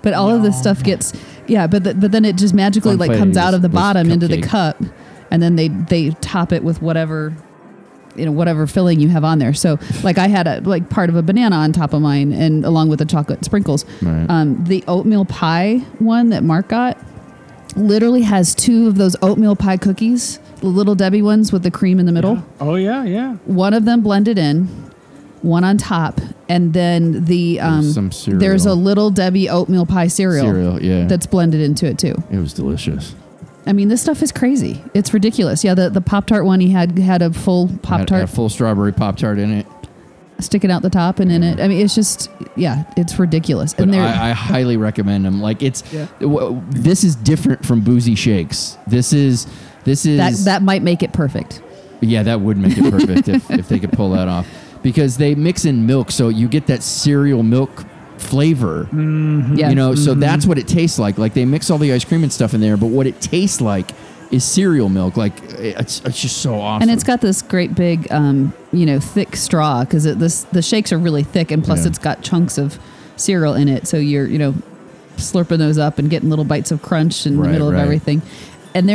But all of this stuff gets... Yeah, but then it just magically like comes out of the bottom into the cup. And then they top it with whatever... You know, whatever filling you have on there. So like I had like part of a banana on top of mine and along with the chocolate sprinkles. Right. The oatmeal pie one that Mark got literally has 2 of those oatmeal pie cookies, the Little Debbie ones with the cream in the middle. Yeah. Oh yeah. Yeah. One of them blended in, one on top. And then there's a Little Debbie oatmeal pie cereal. Yeah. That's blended into it too. It was delicious. I mean, this stuff is crazy. It's ridiculous. Yeah, the Pop-Tart one, he had a full Pop-Tart. Had a full strawberry Pop-Tart in it. Sticking out the top and in it. I mean, it's just, it's ridiculous. But and I highly recommend them. Like, this is different from boozy shakes. This is... That might make it perfect. Yeah, that would make it perfect if they could pull that off. Because they mix in milk, so you get that cereal milk flavor, so that's what it tastes like. Like they mix all the ice cream and stuff in there, but what it tastes like is cereal milk. Like it's just so awesome. And it's got this great big, thick straw because the shakes are really thick, and plus it's got chunks of cereal in it. So you're, slurping those up and getting little bites of crunch in the middle of everything. And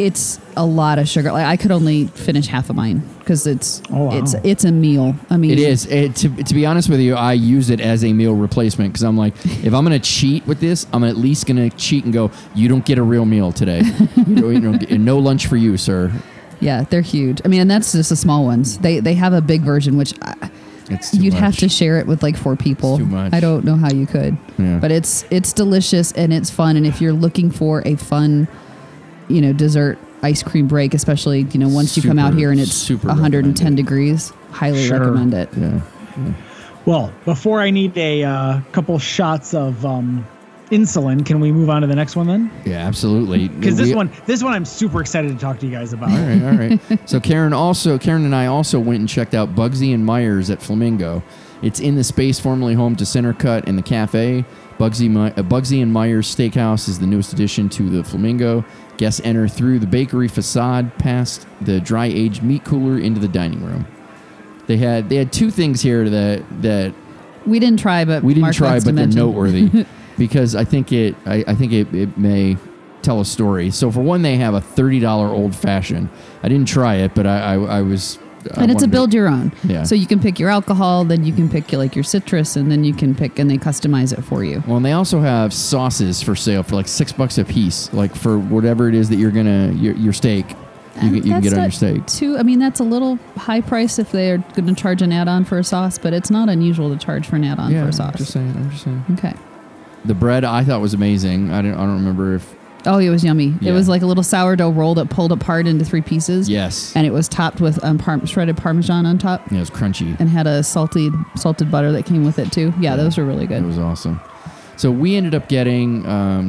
it's a lot of sugar. Like I could only finish half of mine because it's a meal. I mean, it is. To be honest with you, I use it as a meal replacement because I'm like, if I'm gonna cheat with this, I'm at least gonna cheat and go, you don't get a real meal today. No lunch for you, sir. Yeah, they're huge. I mean, and that's just the small ones. They have a big version, which you'd have to share it with like 4 people. It's too much. I don't know how you could. Yeah. But it's delicious and it's fun. And if you're looking for a fun dessert ice cream break, especially, once you come out here and it's 110 degrees, highly recommend it. Yeah. Yeah. Well, before I need a couple shots of insulin, can we move on to the next one then? Yeah, absolutely. Because this one I'm super excited to talk to you guys about. All right. So Karen and I also went and checked out Bugsy and Myers at Flamingo. It's in the space formerly home to Center Cut and the Cafe. Bugsy and Myers Steakhouse is the newest addition to the Flamingo. Guests enter through the bakery facade, past the dry-aged meat cooler, into the dining room. They had 2 things here that we didn't try, but they're noteworthy because I think it may tell a story. So for one, they have a $30 old fashioned. I didn't try it, but I was. And it's a build your own. Yeah. So you can pick your alcohol, then you can pick your citrus, and then you can pick, and they customize it for you. Well, and they also have sauces for sale for like $6 a piece, like for whatever it is that you're gonna your steak. You can get on your steak. That's a little high price if they're gonna charge an add-on for a sauce, but it's not unusual to charge for an add-on for a sauce. I'm just saying. Okay. The bread I thought was amazing. I don't remember if. Oh, it was yummy. Yeah. It was like a little sourdough roll that pulled apart into 3 pieces. Yes. And it was topped with shredded Parmesan on top. Yeah, it was crunchy. And had a salted butter that came with it, too. Yeah, those were really good. It was awesome. So we ended up getting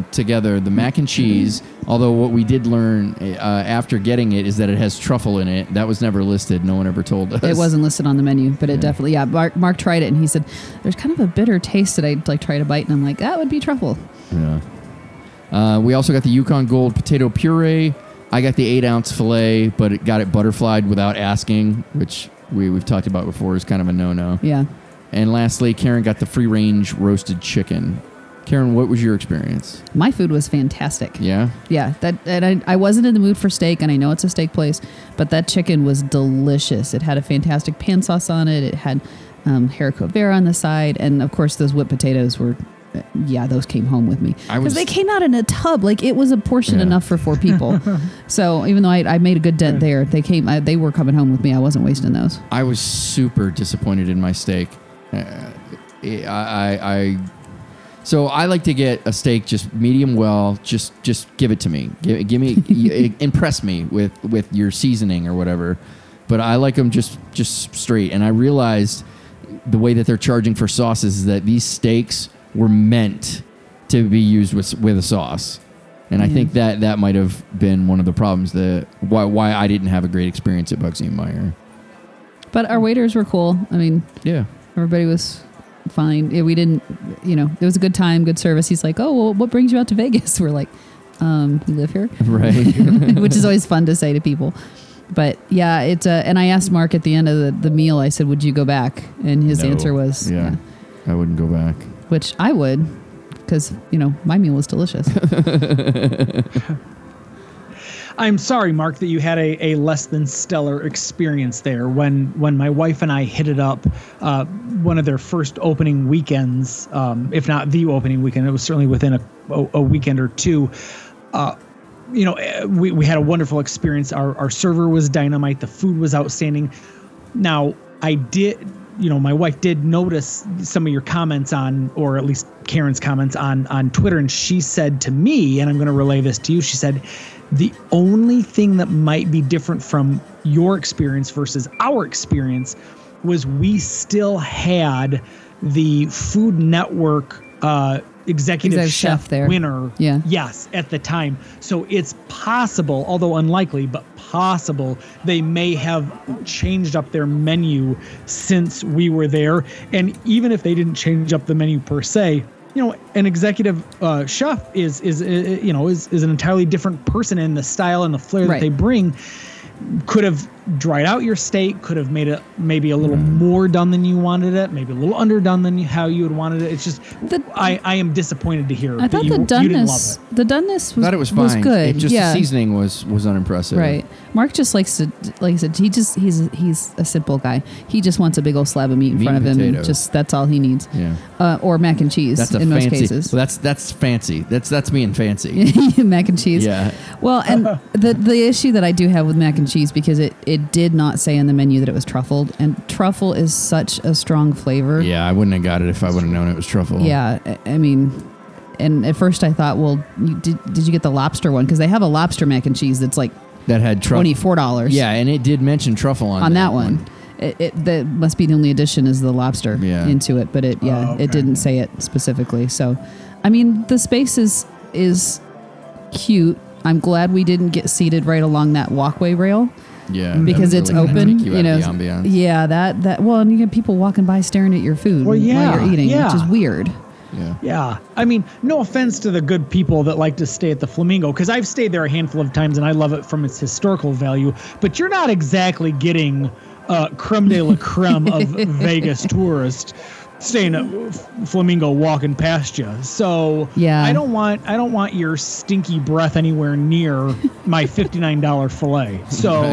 together the mac and cheese, although what we did learn after getting it is that it has truffle in it. That was never listed. No one ever told us. It wasn't listed on the menu, but it definitely... Yeah, Mark tried it, and he said, there's kind of a bitter taste that I tried to bite, and I'm like, that would be truffle. Yeah. We also got the Yukon Gold potato puree. I got the 8-ounce filet, but it got it butterflied without asking, which we've talked about before is kind of a no-no. Yeah. And lastly, Karen got the free-range roasted chicken. Karen, what was your experience? My food was fantastic. Yeah? Yeah. I wasn't in the mood for steak, and I know it's a steak place, but that chicken was delicious. It had a fantastic pan sauce on it. It had haricot vert on the side, and, of course, those whipped potatoes were... Yeah, those came home with me because they came out in a tub. Like it was a portion enough for 4 people. So even though I made a good dent there, they were coming home with me. I wasn't wasting those. I was super disappointed in my steak. So I like to get a steak just medium well. Just give it to me. Give me impress me with your seasoning or whatever. But I like them just straight. And I realized the way that they're charging for sauces is that these steaks were meant to be used with a sauce. And I think that might have been one of the problems, why I didn't have a great experience at Bugsy and Meyer. But our waiters were cool. I mean, yeah, everybody was fine. We didn't, it was a good time, good service. He's like, oh, well, what brings you out to Vegas? We're like, you live here? Right. Which is always fun to say to people. But yeah, and I asked Mark at the end of the meal, I said, would you go back? And his answer was, I wouldn't go back. Which I would, because, my meal was delicious. I'm sorry, Mark, that you had a less than stellar experience there. When my wife and I hit it up, one of their first opening weekends, if not the opening weekend, it was certainly within a weekend or two. We had a wonderful experience. Our server was dynamite. The food was outstanding. Now, I did, my wife did notice some of your comments or at least Karen's comments on Twitter. And she said to me, and I'm going to relay this to you, she said, the only thing that might be different from your experience versus our experience was we still had the Food Network executive chef there. Winner. Yeah. Yes, at the time. So it's possible, although unlikely, but possible, they may have changed up their menu since we were there. And even if they didn't change up the menu per se, an executive chef is an entirely different person, and the style and the flair that they bring could have dried out your steak, could have made it maybe a little more done than you wanted it, maybe a little underdone than how you had wanted it. It's just I am disappointed to hear. I thought you didn't love it. The doneness was, I thought it was fine. Was good. It just the seasoning was unimpressive. Right. Mark just likes to, like I said, he's a simple guy. He just wants a big old slab of meat in front of him. And just that's all he needs. Yeah. Or mac and cheese. That's in most cases. Well, that's fancy. That's me and fancy. Mac and cheese. Yeah. Well, and the issue that I do have with mac and cheese, because it did not say on the menu that it was truffled, and truffle is such a strong flavor. Yeah, I wouldn't have got it if I would have known it was truffle. Yeah, I mean, and at first I thought, well, did you get the lobster one? Because they have a lobster mac and cheese that's like that had truffle. $24. Yeah, and it did mention truffle on that one. It that must be the only addition is the lobster into it, but it didn't say it specifically. So, I mean, the space is cute. I'm glad we didn't get seated right along that walkway rail. Yeah, because it's really open, Yeah, that. Well, and you get people walking by staring at your food while you're eating, which is weird. Yeah. I mean, no offense to the good people that like to stay at the Flamingo, because I've stayed there a handful of times and I love it from its historical value. But you're not exactly getting creme de la creme of Vegas tourists staying at Flamingo walking past you. So I don't want your stinky breath anywhere near my $59 fillet. So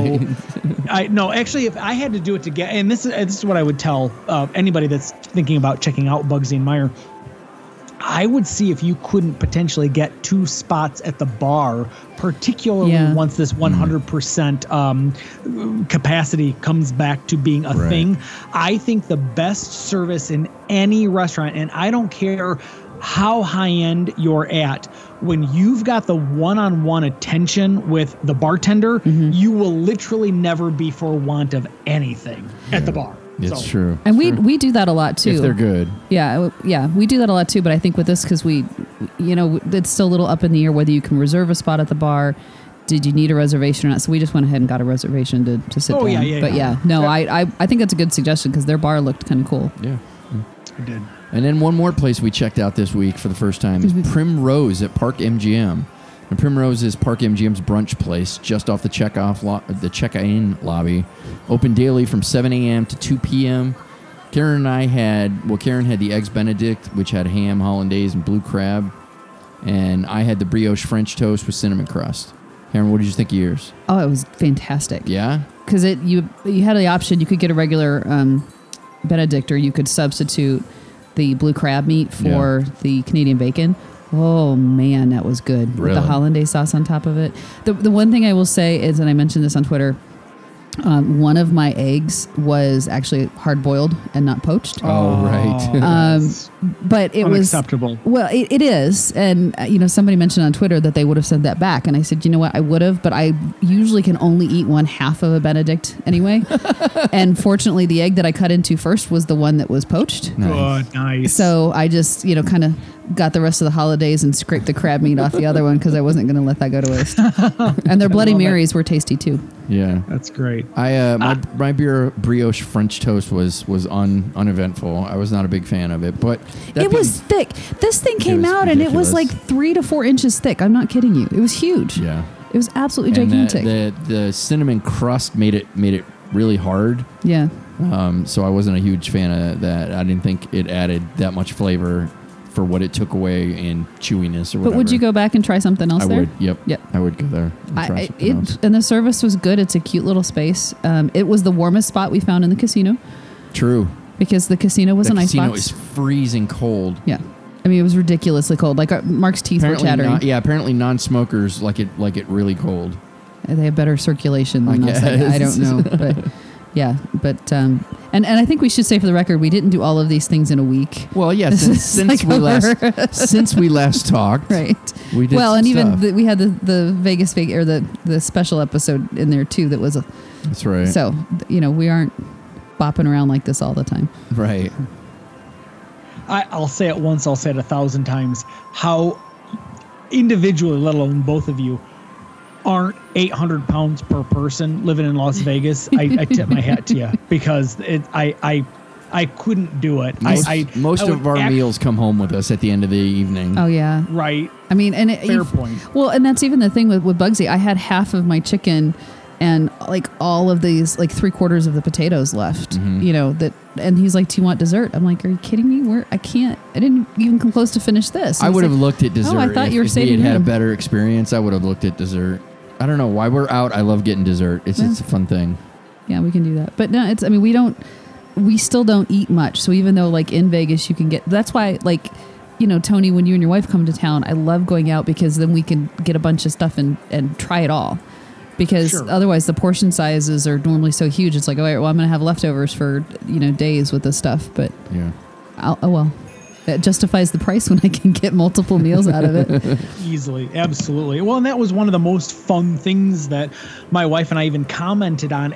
actually, if I had to do it to get, and this is what I would tell anybody that's thinking about checking out Bugsy and Meyer, I would see if you couldn't potentially get two spots at the bar, particularly once this 100% capacity comes back to being a thing. I think the best service in any restaurant, and I don't care how high end you're at, when you've got the one-on-one attention with the bartender, you will literally never be for want of anything at the bar. It's true. And we do that a lot too. If they're good. Yeah, we do that a lot too. But I think with this, because it's still a little up in the air whether you can reserve a spot at the bar. Did you need a reservation or not? So we just went ahead and got a reservation to sit down. I think that's a good suggestion, because their bar looked kind of cool. Yeah, it did. And then one more place we checked out this week for the first time is Primrose at Park MGM. And Primrose is Park MGM's brunch place, just off the check-in lobby. Open daily from 7 a.m. to 2 p.m. Karen and I had the Eggs Benedict, which had ham, hollandaise, and blue crab. And I had the brioche French toast with cinnamon crust. Karen, what did you think of yours? Oh, it was fantastic. Yeah? Because you had the option. You could get a regular Benedict, or you could substitute the blue crab meat for the Canadian bacon. Oh, man, that was good. Really? With the hollandaise sauce on top of it. The one thing I will say is, and I mentioned this on Twitter, one of my eggs was actually hard-boiled and not poached. Oh, right. But it was... unacceptable. Well, it is. And, somebody mentioned on Twitter that they would have sent that back. And I said, you know what? I would have, but I usually can only eat one half of a Benedict anyway. And fortunately, the egg that I cut into first was the one that was poached. Nice. So I just, kind of... got the rest of the holidays and scraped the crab meat off the other one because I wasn't going to let that go to waste. And their Bloody Marys were tasty too. Yeah, that's great. My brioche French toast was uneventful. I was not a big fan of it, but was thick. This thing came out ridiculous. And it was like 3 to 4 inches thick. I'm not kidding you. It was huge. Yeah, it was absolutely gigantic. The cinnamon crust made it really hard. Yeah. So I wasn't a huge fan of that. I didn't think it added that much flavor for what it took away in chewiness or whatever. But would you go back and try something else there? I would, yep. I would go there and try something else. And the service was good. It's a cute little space. It was the warmest spot we found in the casino. True. Because the casino was an icebox. The casino is freezing cold. Yeah. I mean, it was ridiculously cold. Like Mark's teeth were chattering. Apparently non-smokers like it really cold. They have better circulation than us. I don't know, but... Yeah, but and I think we should say for the record, we didn't do all of these things in a week. Well, yeah, since we last talked, right? We did well, and stuff. Even we had the Vegas or the special episode in there too. That was that's right. So we aren't bopping around like this all the time, right? I'll say it once, I'll say it 1,000 times. How individually, let alone both of you, aren't 800 pounds per person living in Las Vegas. I tip my hat to you because I couldn't do it. Most of our meals come home with us at the end of the evening. Oh yeah, right. I mean, and fair point. Well, and that's even the thing with Bugsy. I had half of my chicken and like all of these, like 3/4 of the potatoes left. Mm-hmm. And he's like, "Do you want dessert?" I'm like, "Are you kidding me? I didn't even come close to finish this." I would have looked at dessert. Oh, I thought you were saying we had a better experience. I would have looked at dessert. I don't know why we're out. I love getting dessert. It's a fun thing. Yeah, we can do that. But no, we still don't eat much. So even though like in Vegas you can get, that's why Tony, when you and your wife come to town, I love going out because then we can get a bunch of stuff and try it all. Because otherwise the portion sizes are normally so huge. It's like, all right, well, I'm going to have leftovers for, days with this stuff. But yeah, that justifies the price when I can get multiple meals out of it. Easily. Absolutely. Well, and that was one of the most fun things that my wife and I even commented on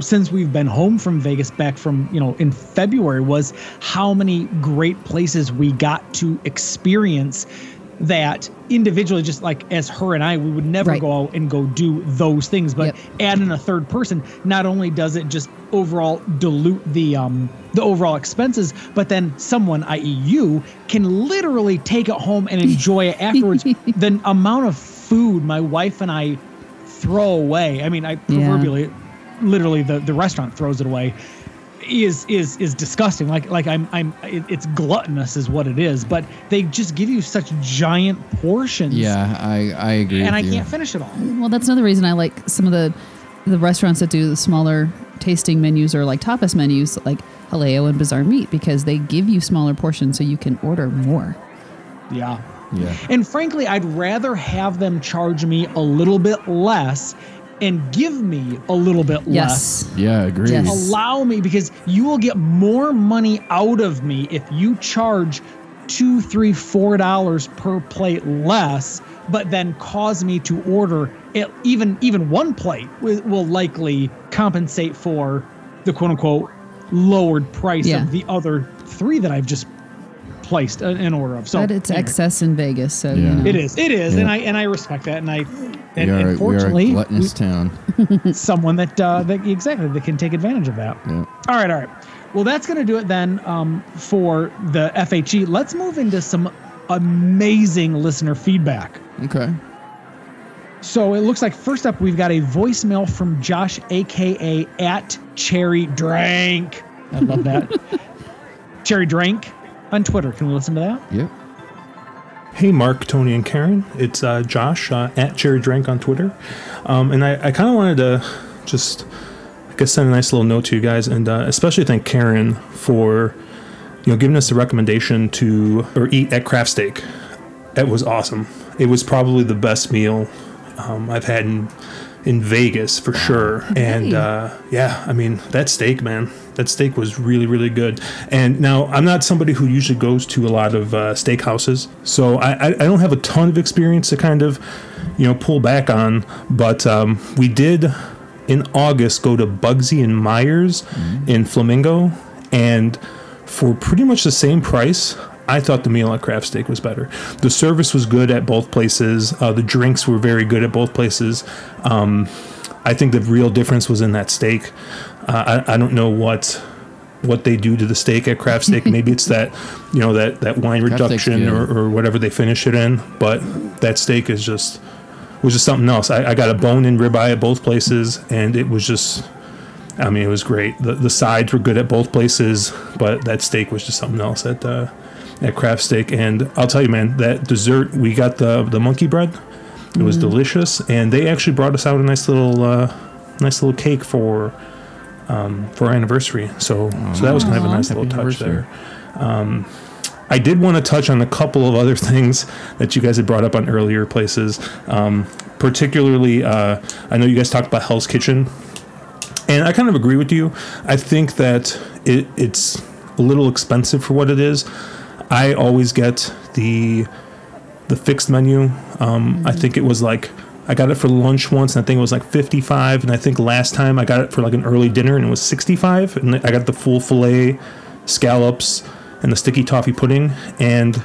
since we've been home from Vegas back from, in February, was how many great places we got to experience that individually, just like as her and I, we would never go out and go do those things. But adding a third person, not only does it just overall dilute the overall expenses, but then someone, i.e. you, can literally take it home and enjoy it afterwards. The amount of food my wife and I throw away, I mean, I proverbially, literally the restaurant throws it away, is disgusting. Like I'm it's gluttonous is what it is, but they just give you such giant portions. Yeah, I agree. And I can't finish it all. Well, that's another reason I like some of the restaurants that do the smaller tasting menus or like tapas menus, like Haleo and Bazaar Meat, because they give you smaller portions so you can order more. Yeah. Yeah. And frankly, I'd rather have them charge me a little bit less and give me a little bit less. Yeah, agreed. Yes. Allow me, because you will get more money out of me if you charge $2, $3, $4 per plate less, but then cause me to order it. Even one plate will likely compensate for the quote unquote lowered price of the other three that I've just placed an order of. So, but it's excess in Vegas, so it is, yeah. and I respect that, and fortunately, we are a gluttonous town. Someone that can take advantage of that. Yeah. All right. Well, that's going to do it then for the FHE. Let's move into some amazing listener feedback. Okay. So it looks like first up we've got a voicemail from Josh, aka at Cherry Drank. I love that. Cherry Drank on Twitter. Can we listen to that? Yep. Yeah. Hey, Mark, Tony, and Karen. It's Josh at Cherry Drank on Twitter. And I kind of wanted to just, I guess, send a nice little note to you guys, and especially thank Karen for, giving us the recommendation to eat at Craft Steak. That was awesome. It was probably the best meal I've had in Vegas for sure. Hey. And I mean, that steak was really, really good. And now I'm not somebody who usually goes to a lot of steak houses, so I don't have a ton of experience to kind of pull back on, but we did in August go to Bugsy and Myers in Flamingo, and for pretty much the same price I thought the meal at Craft Steak was better. The service was good at both places. The drinks were very good at both places. I think the real difference was in that steak. I don't know what they do to the steak at Craft Steak. Maybe it's that, you know, that wine reduction or whatever they finish it in. But that steak is just was just something else. I got a bone-in ribeye at both places, and it was just, I mean, it was great. The sides were good at both places, but that steak was just something else at Craft Steak. And I'll tell you, man, that dessert, we got the monkey bread. It was delicious, and they actually brought us out a nice little cake for our anniversary. So that was kind of a nice little touch there. I did want to touch on a couple of other things that you guys had brought up on earlier places. Particularly, I know you guys talked about Hell's Kitchen, and I kind of agree with you. I think that it's a little expensive for what it is. I always get the fixed menu. I think it was like, I got it for lunch once, and I think it was like $55, and I think last time I got it for like an early dinner, and it was $65, and I got the full filet, scallops, and the sticky toffee pudding. And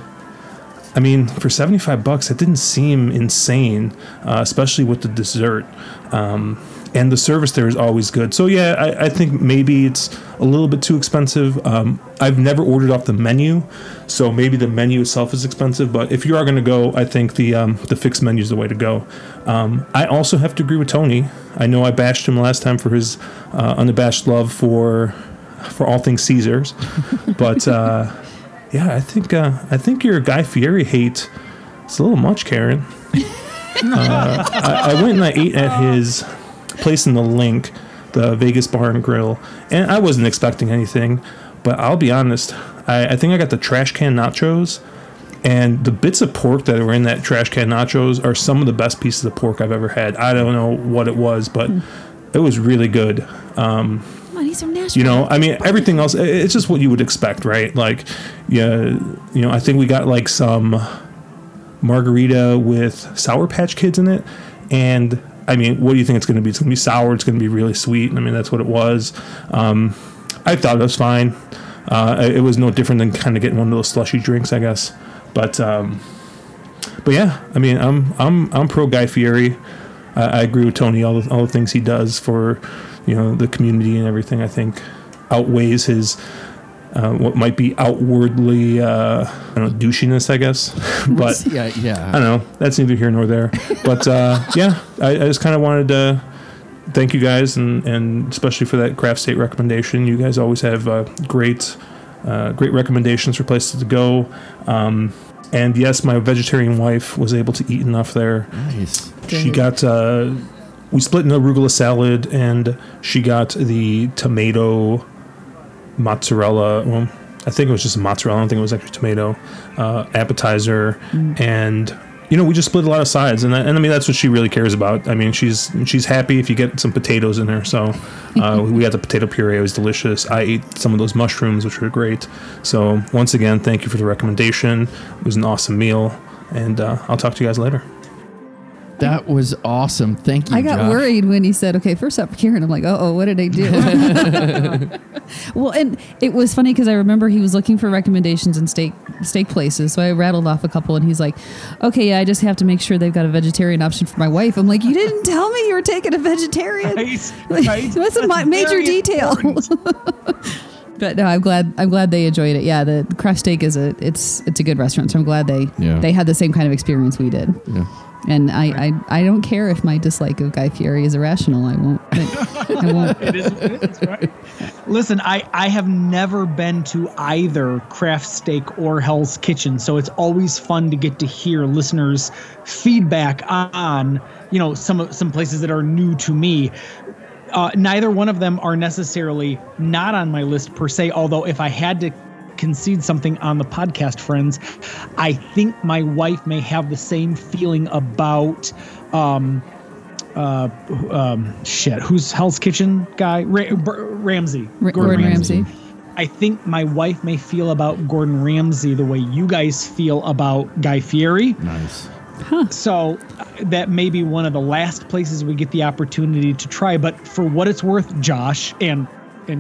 I mean, for $75, it didn't seem insane, especially with the dessert. And the service there is always good. So yeah, I think maybe it's a little bit too expensive. I've never ordered off the menu, so maybe the menu itself is expensive. But if you are going to go, I think the fixed menu is the way to go. I also have to agree with Tony. I know I bashed him last time for his unabashed love for all things Caesars, but yeah, I think your Guy Fieri hate is a little much, Karen. I went and I ate at his place in the Link, the Vegas Bar and Grill, and I wasn't expecting anything, but I'll be honest, I think I got the trash can nachos, and the bits of pork that were in that trash can nachos are some of the best pieces of pork I've ever had. I don't know what it was, but it was really good. You know, I mean, everything else, it's just what you would expect, right? Like, yeah, you know, I think we got like some margarita with Sour Patch Kids in it, and I mean, what do you think it's going to be? It's going to be sour. It's going to be really sweet. I mean, that's what it was. I thought it was fine. It was no different than kind of getting one of those slushy drinks, I guess. But yeah, I mean, I'm pro Guy Fieri. I agree with Tony. All the things he does for, you know, the community and everything, I think outweighs his what might be outwardly douchiness, I guess. But yeah. I don't know. That's neither here nor there. But yeah, I just kind of wanted to thank you guys, and especially for that Craft State recommendation. You guys always have great recommendations for places to go. And yes, my vegetarian wife was able to eat enough there. Nice. She got. We split an arugula salad, and she got the tomato. Mozzarella, well, I think it was just mozzarella, I don't think it was actually tomato, appetizer, and, you know, we just split a lot of sides, and I mean, that's what she really cares about. I mean, she's happy if you get some potatoes in there, so we got the potato puree, it was delicious. I ate some of those mushrooms, which were great, so once again, thank you for the recommendation. It was an awesome meal, and I'll talk to you guys later. That was awesome. Thank you, Josh. I got worried when he said, okay, first up, Karen. I'm like, uh-oh, what did I do? Well, and it was funny because I remember he was looking for recommendations in steak places. So I rattled off a couple, and he's like, okay, yeah, I just have to make sure they've got a vegetarian option for my wife. I'm like, you didn't tell me you were taking a vegetarian. Right. That's a major detail. But no, I'm glad they enjoyed it. Yeah, the Craft Steak is it's a good restaurant, so I'm glad they had the same kind of experience we did. Yeah. And I don't care if my dislike of Guy Fieri is irrational. I won't. It is, right? Listen, I have never been to either Craft Steak or Hell's Kitchen, so it's always fun to get to hear listeners' feedback on, you know, some places that are new to me. Neither one of them are necessarily not on my list per se, although if I had to concede something on the podcast, friends, I think my wife may have the same feeling about who's Hell's Kitchen guy? Gordon Ramsay. I think my wife may feel about Gordon Ramsay the way you guys feel about Guy Fieri. Nice. Huh. So that may be one of the last places we get the opportunity to try, but for what it's worth, Josh and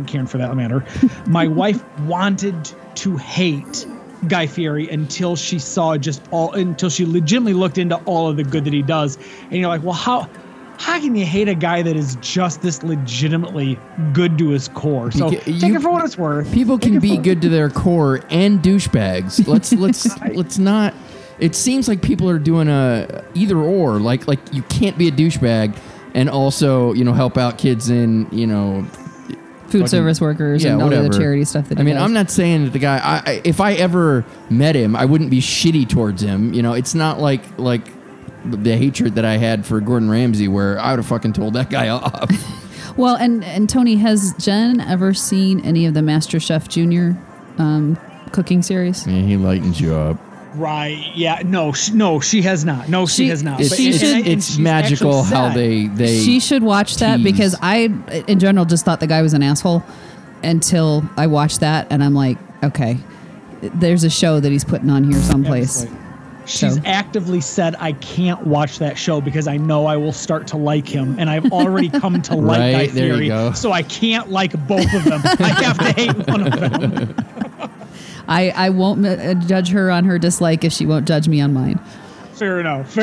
Karen for that matter, my wife wanted to hate Guy Fieri until she saw until she legitimately looked into all of the good that he does. And you're like, well, how can you hate a guy that is just this legitimately good to his core? So take it for what it's worth. People can be good to their core and douchebags. Let's not. It seems like people are doing a either or. Like you can't be a douchebag and also, you know, help out kids in, you know, food service workers and all the other charity stuff that he does. I'm not saying that the guy, if I ever met him, I wouldn't be shitty towards him. You know, it's not like the hatred that I had for Gordon Ramsay where I would have fucking told that guy off. Well, and Tony, has Jen ever seen any of the MasterChef Junior cooking series? Yeah, he lightens you up. Right. Yeah. No, she has not. No, she has not. It's magical how they. She should watch that because I, in general, just thought the guy was an asshole until I watched that. And I'm like, okay, there's a show that he's putting on here someplace. Absolutely. She's actively said, I can't watch that show because I know I will start to like him. And I've already come to like Guy Fieri. So I can't like both of them. I have to hate one of them. I won't judge her on her dislike if she won't judge me on mine. Fair enough.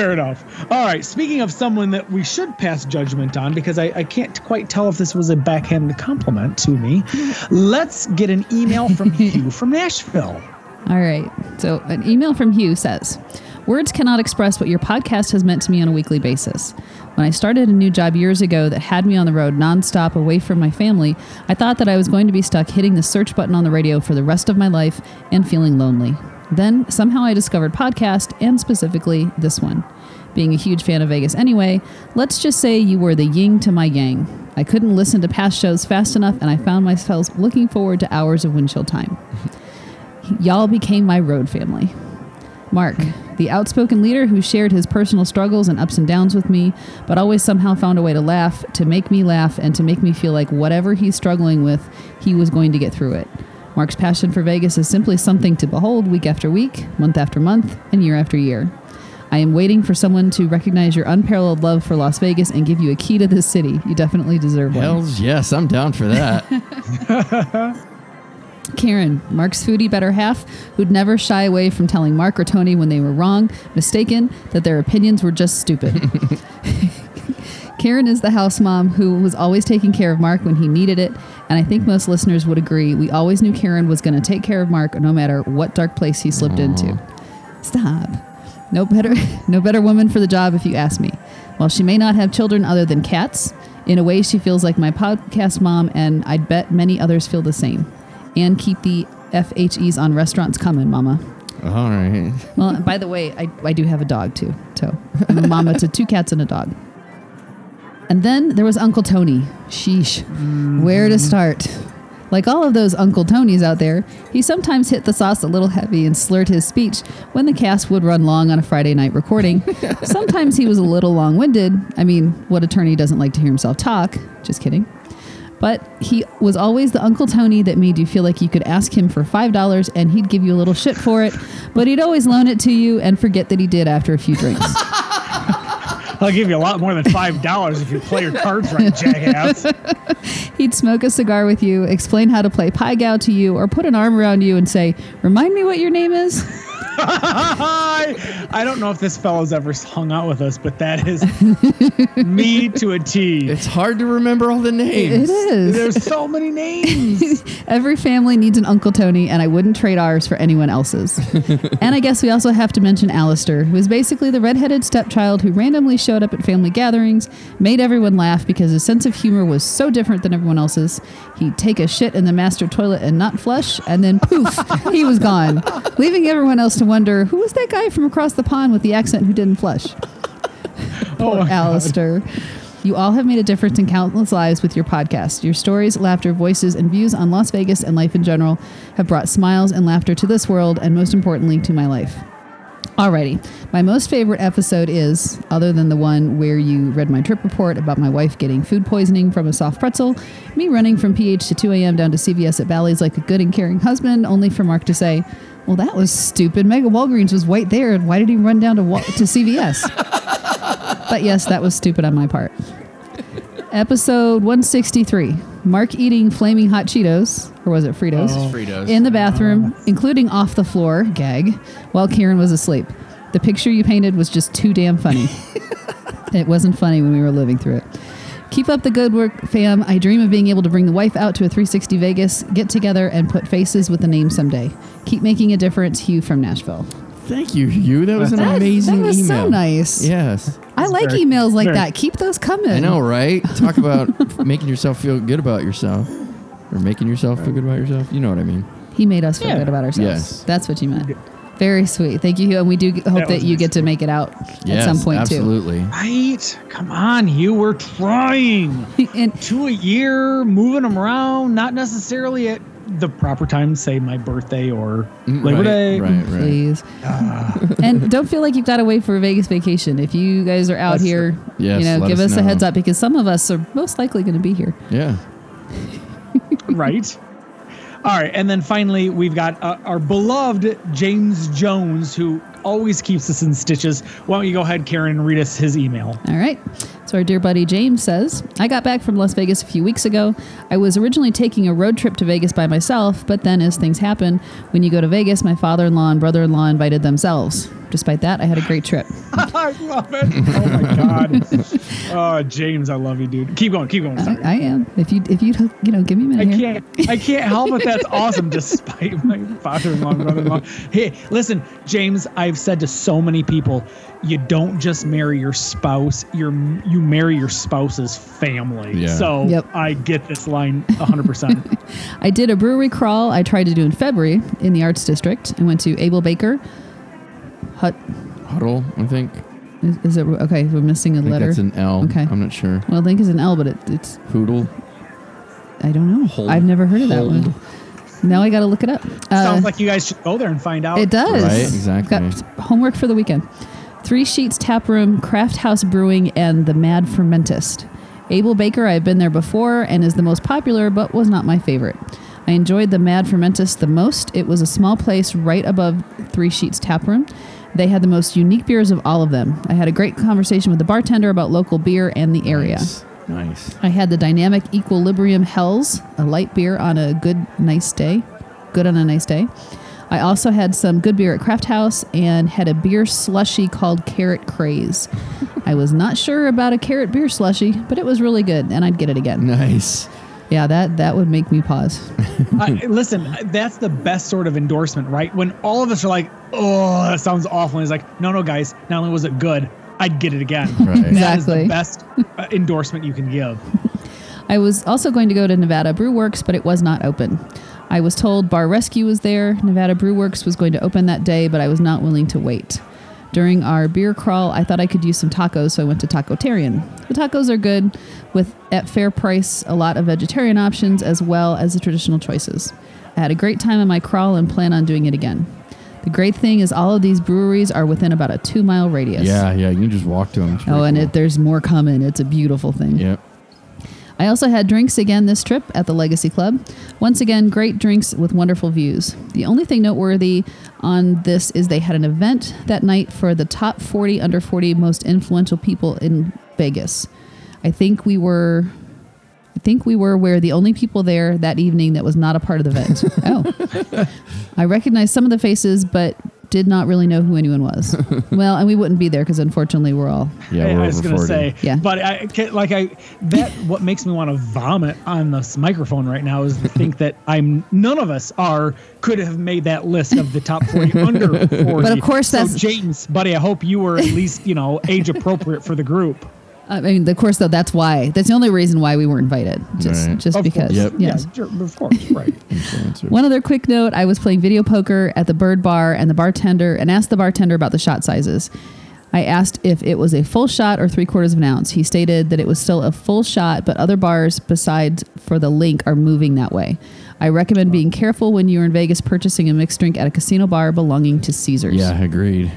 All right. Speaking of someone that we should pass judgment on, because I can't quite tell if this was a backhanded compliment to me, let's get an email from Hugh from Nashville. All right. So an email from Hugh says, words cannot express what your podcast has meant to me on a weekly basis. When I started a new job years ago that had me on the road nonstop away from my family, I thought that I was going to be stuck hitting the search button on the radio for the rest of my life and feeling lonely. Then somehow I discovered podcasts, and specifically this one. Being a huge fan of Vegas anyway, let's just say you were the yin to my yang. I couldn't listen to past shows fast enough, and I found myself looking forward to hours of wind chill time. Y'all became my road family. Mark, the outspoken leader who shared his personal struggles and ups and downs with me, but always somehow found a way to laugh, to make me laugh, and to make me feel like whatever he's struggling with, he was going to get through it. Mark's passion for Vegas is simply something to behold week after week, month after month, and year after year. I am waiting for someone to recognize your unparalleled love for Las Vegas and give you a key to this city. You definitely deserve one. Hell yes, I'm down for that. Karen, Mark's foodie better half, who'd never shy away from telling Mark or Tony when they were wrong, mistaken, that their opinions were just stupid. Karen is the house mom who was always taking care of Mark when he needed it, and I think most listeners would agree, we always knew Karen was going to take care of Mark no matter what dark place he slipped into. Stop. No better woman for the job if you ask me. While she may not have children other than cats, in a way she feels like my podcast mom, and I'd bet many others feel the same. And keep the FHEs on restaurants coming, Mama. All right. Well, by the way, I do have a dog, too. So I'm a mama to two cats and a dog. And then there was Uncle Tony. Sheesh. Mm-hmm. Where to start? Like all of those Uncle Tonys out there, he sometimes hit the sauce a little heavy and slurred his speech when the cast would run long on a Friday night recording. Sometimes he was a little long-winded. I mean, what attorney doesn't like to hear himself talk? Just kidding. But he was always the Uncle Tony that made you feel like you could ask him for $5 and he'd give you a little shit for it, but he'd always loan it to you and forget that he did after a few drinks. I'll give you a lot more than $5 if you play your cards right, jackass. He'd smoke a cigar with you, explain how to play Pai Gow to you, or put an arm around you and say, remind me what your name is? I don't know if this fellow's ever hung out with us, but that is me to a T. It's hard to remember all the names. It is. There's so many names. Every family needs an Uncle Tony, and I wouldn't trade ours for anyone else's. And I guess we also have to mention Alistair, who is basically the redheaded stepchild who randomly showed up at family gatherings, made everyone laugh because his sense of humor was so different than everyone else's. He'd take a shit in the master toilet and not flush, and then poof, he was gone, leaving everyone else to wonder, who was that guy from across the pond with the accent who didn't flush? Poor Alistair. God. You all have made a difference in countless lives with your podcast. Your stories, laughter, voices, and views on Las Vegas and life in general have brought smiles and laughter to this world and, most importantly, to my life. Alrighty. My most favorite episode is, other than the one where you read my trip report about my wife getting food poisoning from a soft pretzel, me running from PH to 2 a.m. down to CVS at Bally's like a good and caring husband, only for Mark to say, well, that was stupid. Mega Walgreens was right there, and why did he run down to CVS? But yes, that was stupid on my part. Episode 163. Mark eating flaming hot Cheetos, or was it Fritos? Oh. Fritos. In the bathroom, including off the floor, gag, while Karen was asleep. The picture you painted was just too damn funny. It wasn't funny when we were living through it. Keep up the good work, fam. I dream of being able to bring the wife out to a 360 Vegas, get together, and put faces with the name someday. Keep making a difference, Hugh from Nashville. Thank you, Hugh. That was an amazing email. That was so nice. Yes. I like emails like that. Keep those coming. I know, right? Talk about making yourself feel good about yourself. Or making yourself feel good about yourself. You know what I mean. He made us feel good about ourselves. Yes. That's what you meant. Very sweet. Thank you, Hugh. And we do hope that you get to make it out at some point, absolutely. Too. Absolutely. Right? Come on, Hugh. We're trying. And 2 a year, moving them around, not necessarily at the proper time, say my birthday or Labor Day. Right. Please. And don't feel like you've got to wait for a Vegas vacation. If you guys are out here, give us a heads up, because some of us are most likely going to be here. Yeah. Right. All right, and then finally, we've got our beloved James Jones, who always keeps us in stitches. Why don't you go ahead, Karen, and read us his email. All right. So our dear buddy James says, I got back from Las Vegas a few weeks ago. I was originally taking a road trip to Vegas by myself, but then as things happen, when you go to Vegas, my father-in-law and brother-in-law invited themselves. Despite that, I had a great trip. I love it. Oh, my God. Oh, James, I love you, dude. Keep going. Sorry. I am. If you give me a minute here. I can't help it. That's awesome, despite my father-in-law and brother-in-law. Hey, listen, James, I've said to so many people, you don't just marry your spouse, you marry your spouse's family. Yeah. So I get this line 100%. I did a brewery crawl I tried to do in February in the Arts District. I went to Abel Baker. Huddle, I think. Is it okay? We're missing a letter. That's an L. Okay, I'm not sure. Well, I think it's an L, but it's Hoodle. I don't know. Hold. I've never heard of that one. Now I got to look it up. Sounds like you guys should go there and find out. It does. Right, exactly. Got homework for the weekend. Three Sheets Tap Room, Craft House Brewing, and the Mad Fermentist. Abel Baker, I've been there before and is the most popular, but was not my favorite. I enjoyed the Mad Fermentist the most. It was a small place right above Three Sheets Tap Room. They had the most unique beers of all of them. I had a great conversation with the bartender about local beer and the area. Nice. I had the Dynamic Equilibrium Hells, a light beer on a nice day. I also had some good beer at Craft House and had a beer slushy called Carrot Craze. I was not sure about a carrot beer slushy, but it was really good, and I'd get it again. Nice. Yeah, that would make me pause. Listen, that's the best sort of endorsement, right? When all of us are like, oh, that sounds awful. And he's like, no, guys, not only was it good, I'd get it again. Right. Exactly. That is the best endorsement you can give. I was also going to go to Nevada Brew Works, but it was not open. I was told Bar Rescue was there. Nevada Brew Works was going to open that day, but I was not willing to wait. During our beer crawl, I thought I could use some tacos, so I went to Tacotarian. The tacos are good, with at fair price, a lot of vegetarian options as well as the traditional choices. I had a great time on my crawl and plan on doing it again. The great thing is all of these breweries are within about a 2-mile radius. Yeah, you can just walk to them. It's really cool. There's more coming. It's a beautiful thing. Yep. I also had drinks again this trip at the Legacy Club. Once again, great drinks with wonderful views. The only thing noteworthy on this is they had an event that night for the top 40 under 40 most influential people in Vegas. I think we were the only people there that evening that was not a part of the event. Oh. I recognized some of the faces, but did not really know who anyone was. Well, and we wouldn't be there because unfortunately we're all. Yeah, we're I was going to say. Yeah. But what makes me want to vomit on this microphone right now is to think that none of us could have made that list of the top 40 under 40. But of course that's James, buddy. I hope you were at least age appropriate for the group. I mean, of course, though, that's the only reason why we were invited, just because. Yep. Yes. Yeah, of course, right. One other quick note, I was playing video poker at the Bird Bar and asked the bartender about the shot sizes. I asked if it was a full shot or 3/4 of an ounce. He stated that it was still a full shot, but other bars besides for the Link are moving that way. I recommend being careful when you're in Vegas purchasing a mixed drink at a casino bar belonging to Caesar's. Yeah, agreed.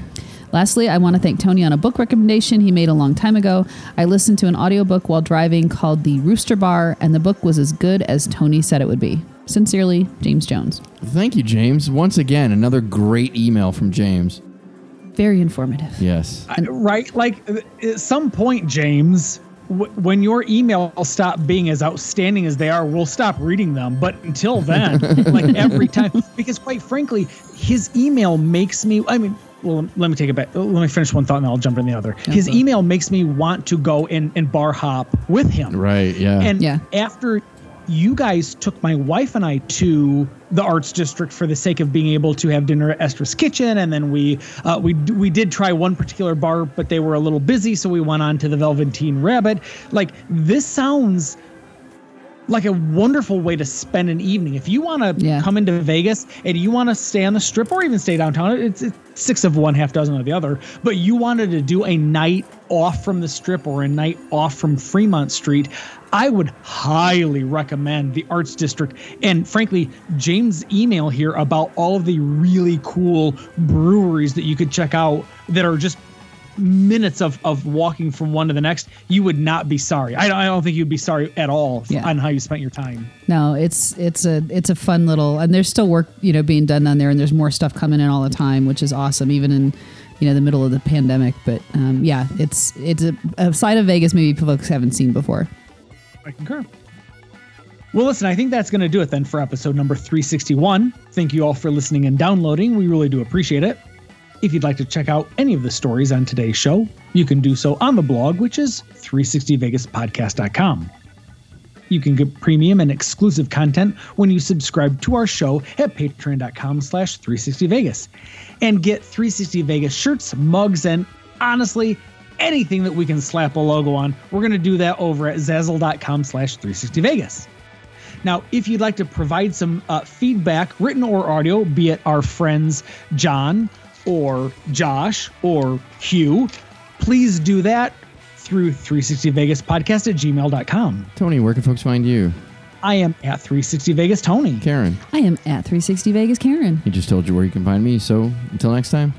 Lastly, I want to thank Tony on a book recommendation he made a long time ago. I listened to an audiobook while driving called The Rooster Bar, and the book was as good as Tony said it would be. Sincerely, James Jones. Thank you, James. Once again, another great email from James. Very informative. Yes. Right? Like, at some point, James, when your email will stop being as outstanding as they are, we'll stop reading them. But until then, like every time, because quite frankly, his email makes me, I mean, well, let me take it back. Let me finish one thought and then I'll jump in the other. Absolutely. His email makes me want to go and bar hop with him. Right. Yeah. And after you guys took my wife and I to the Arts District for the sake of being able to have dinner at Estra's Kitchen, and then we did try one particular bar, but they were a little busy, so we went on to the Velveteen Rabbit. Like, this sounds like a wonderful way to spend an evening. If you want to come into Vegas and you want to stay on the Strip or even stay downtown, it's six of one, half dozen of the other, but you wanted to do a night off from the Strip or a night off from Fremont Street, I would highly recommend the Arts District. And frankly, James' email here about all of the really cool breweries that you could check out that are just minutes of walking from one to the next, you would not be sorry. I don't think you'd be sorry at all on how you spent your time. No, it's a fun little, and there's still work, you know, being done down there, and there's more stuff coming in all the time, which is awesome, even in, you know, the middle of the pandemic. But it's a side of Vegas maybe folks haven't seen before. I concur. Well, listen, I think that's going to do it then for episode number 361. Thank you all for listening and downloading. We really do appreciate it. If you'd like to check out any of the stories on today's show, you can do so on the blog, which is 360vegaspodcast.com. You can get premium and exclusive content when you subscribe to our show at patreon.com/360Vegas and get 360 Vegas shirts, mugs, and honestly, anything that we can slap a logo on. We're going to do that over at zazzle.com/360Vegas. Now, if you'd like to provide some feedback, written or audio, be it our friends John or Josh or Hugh, please do that through 360vegaspodcast@gmail.com. Tony, where can folks find you? I am at 360vegas Tony. Karen. I am at 360vegas Karen. He just told you where you can find me, so until next time.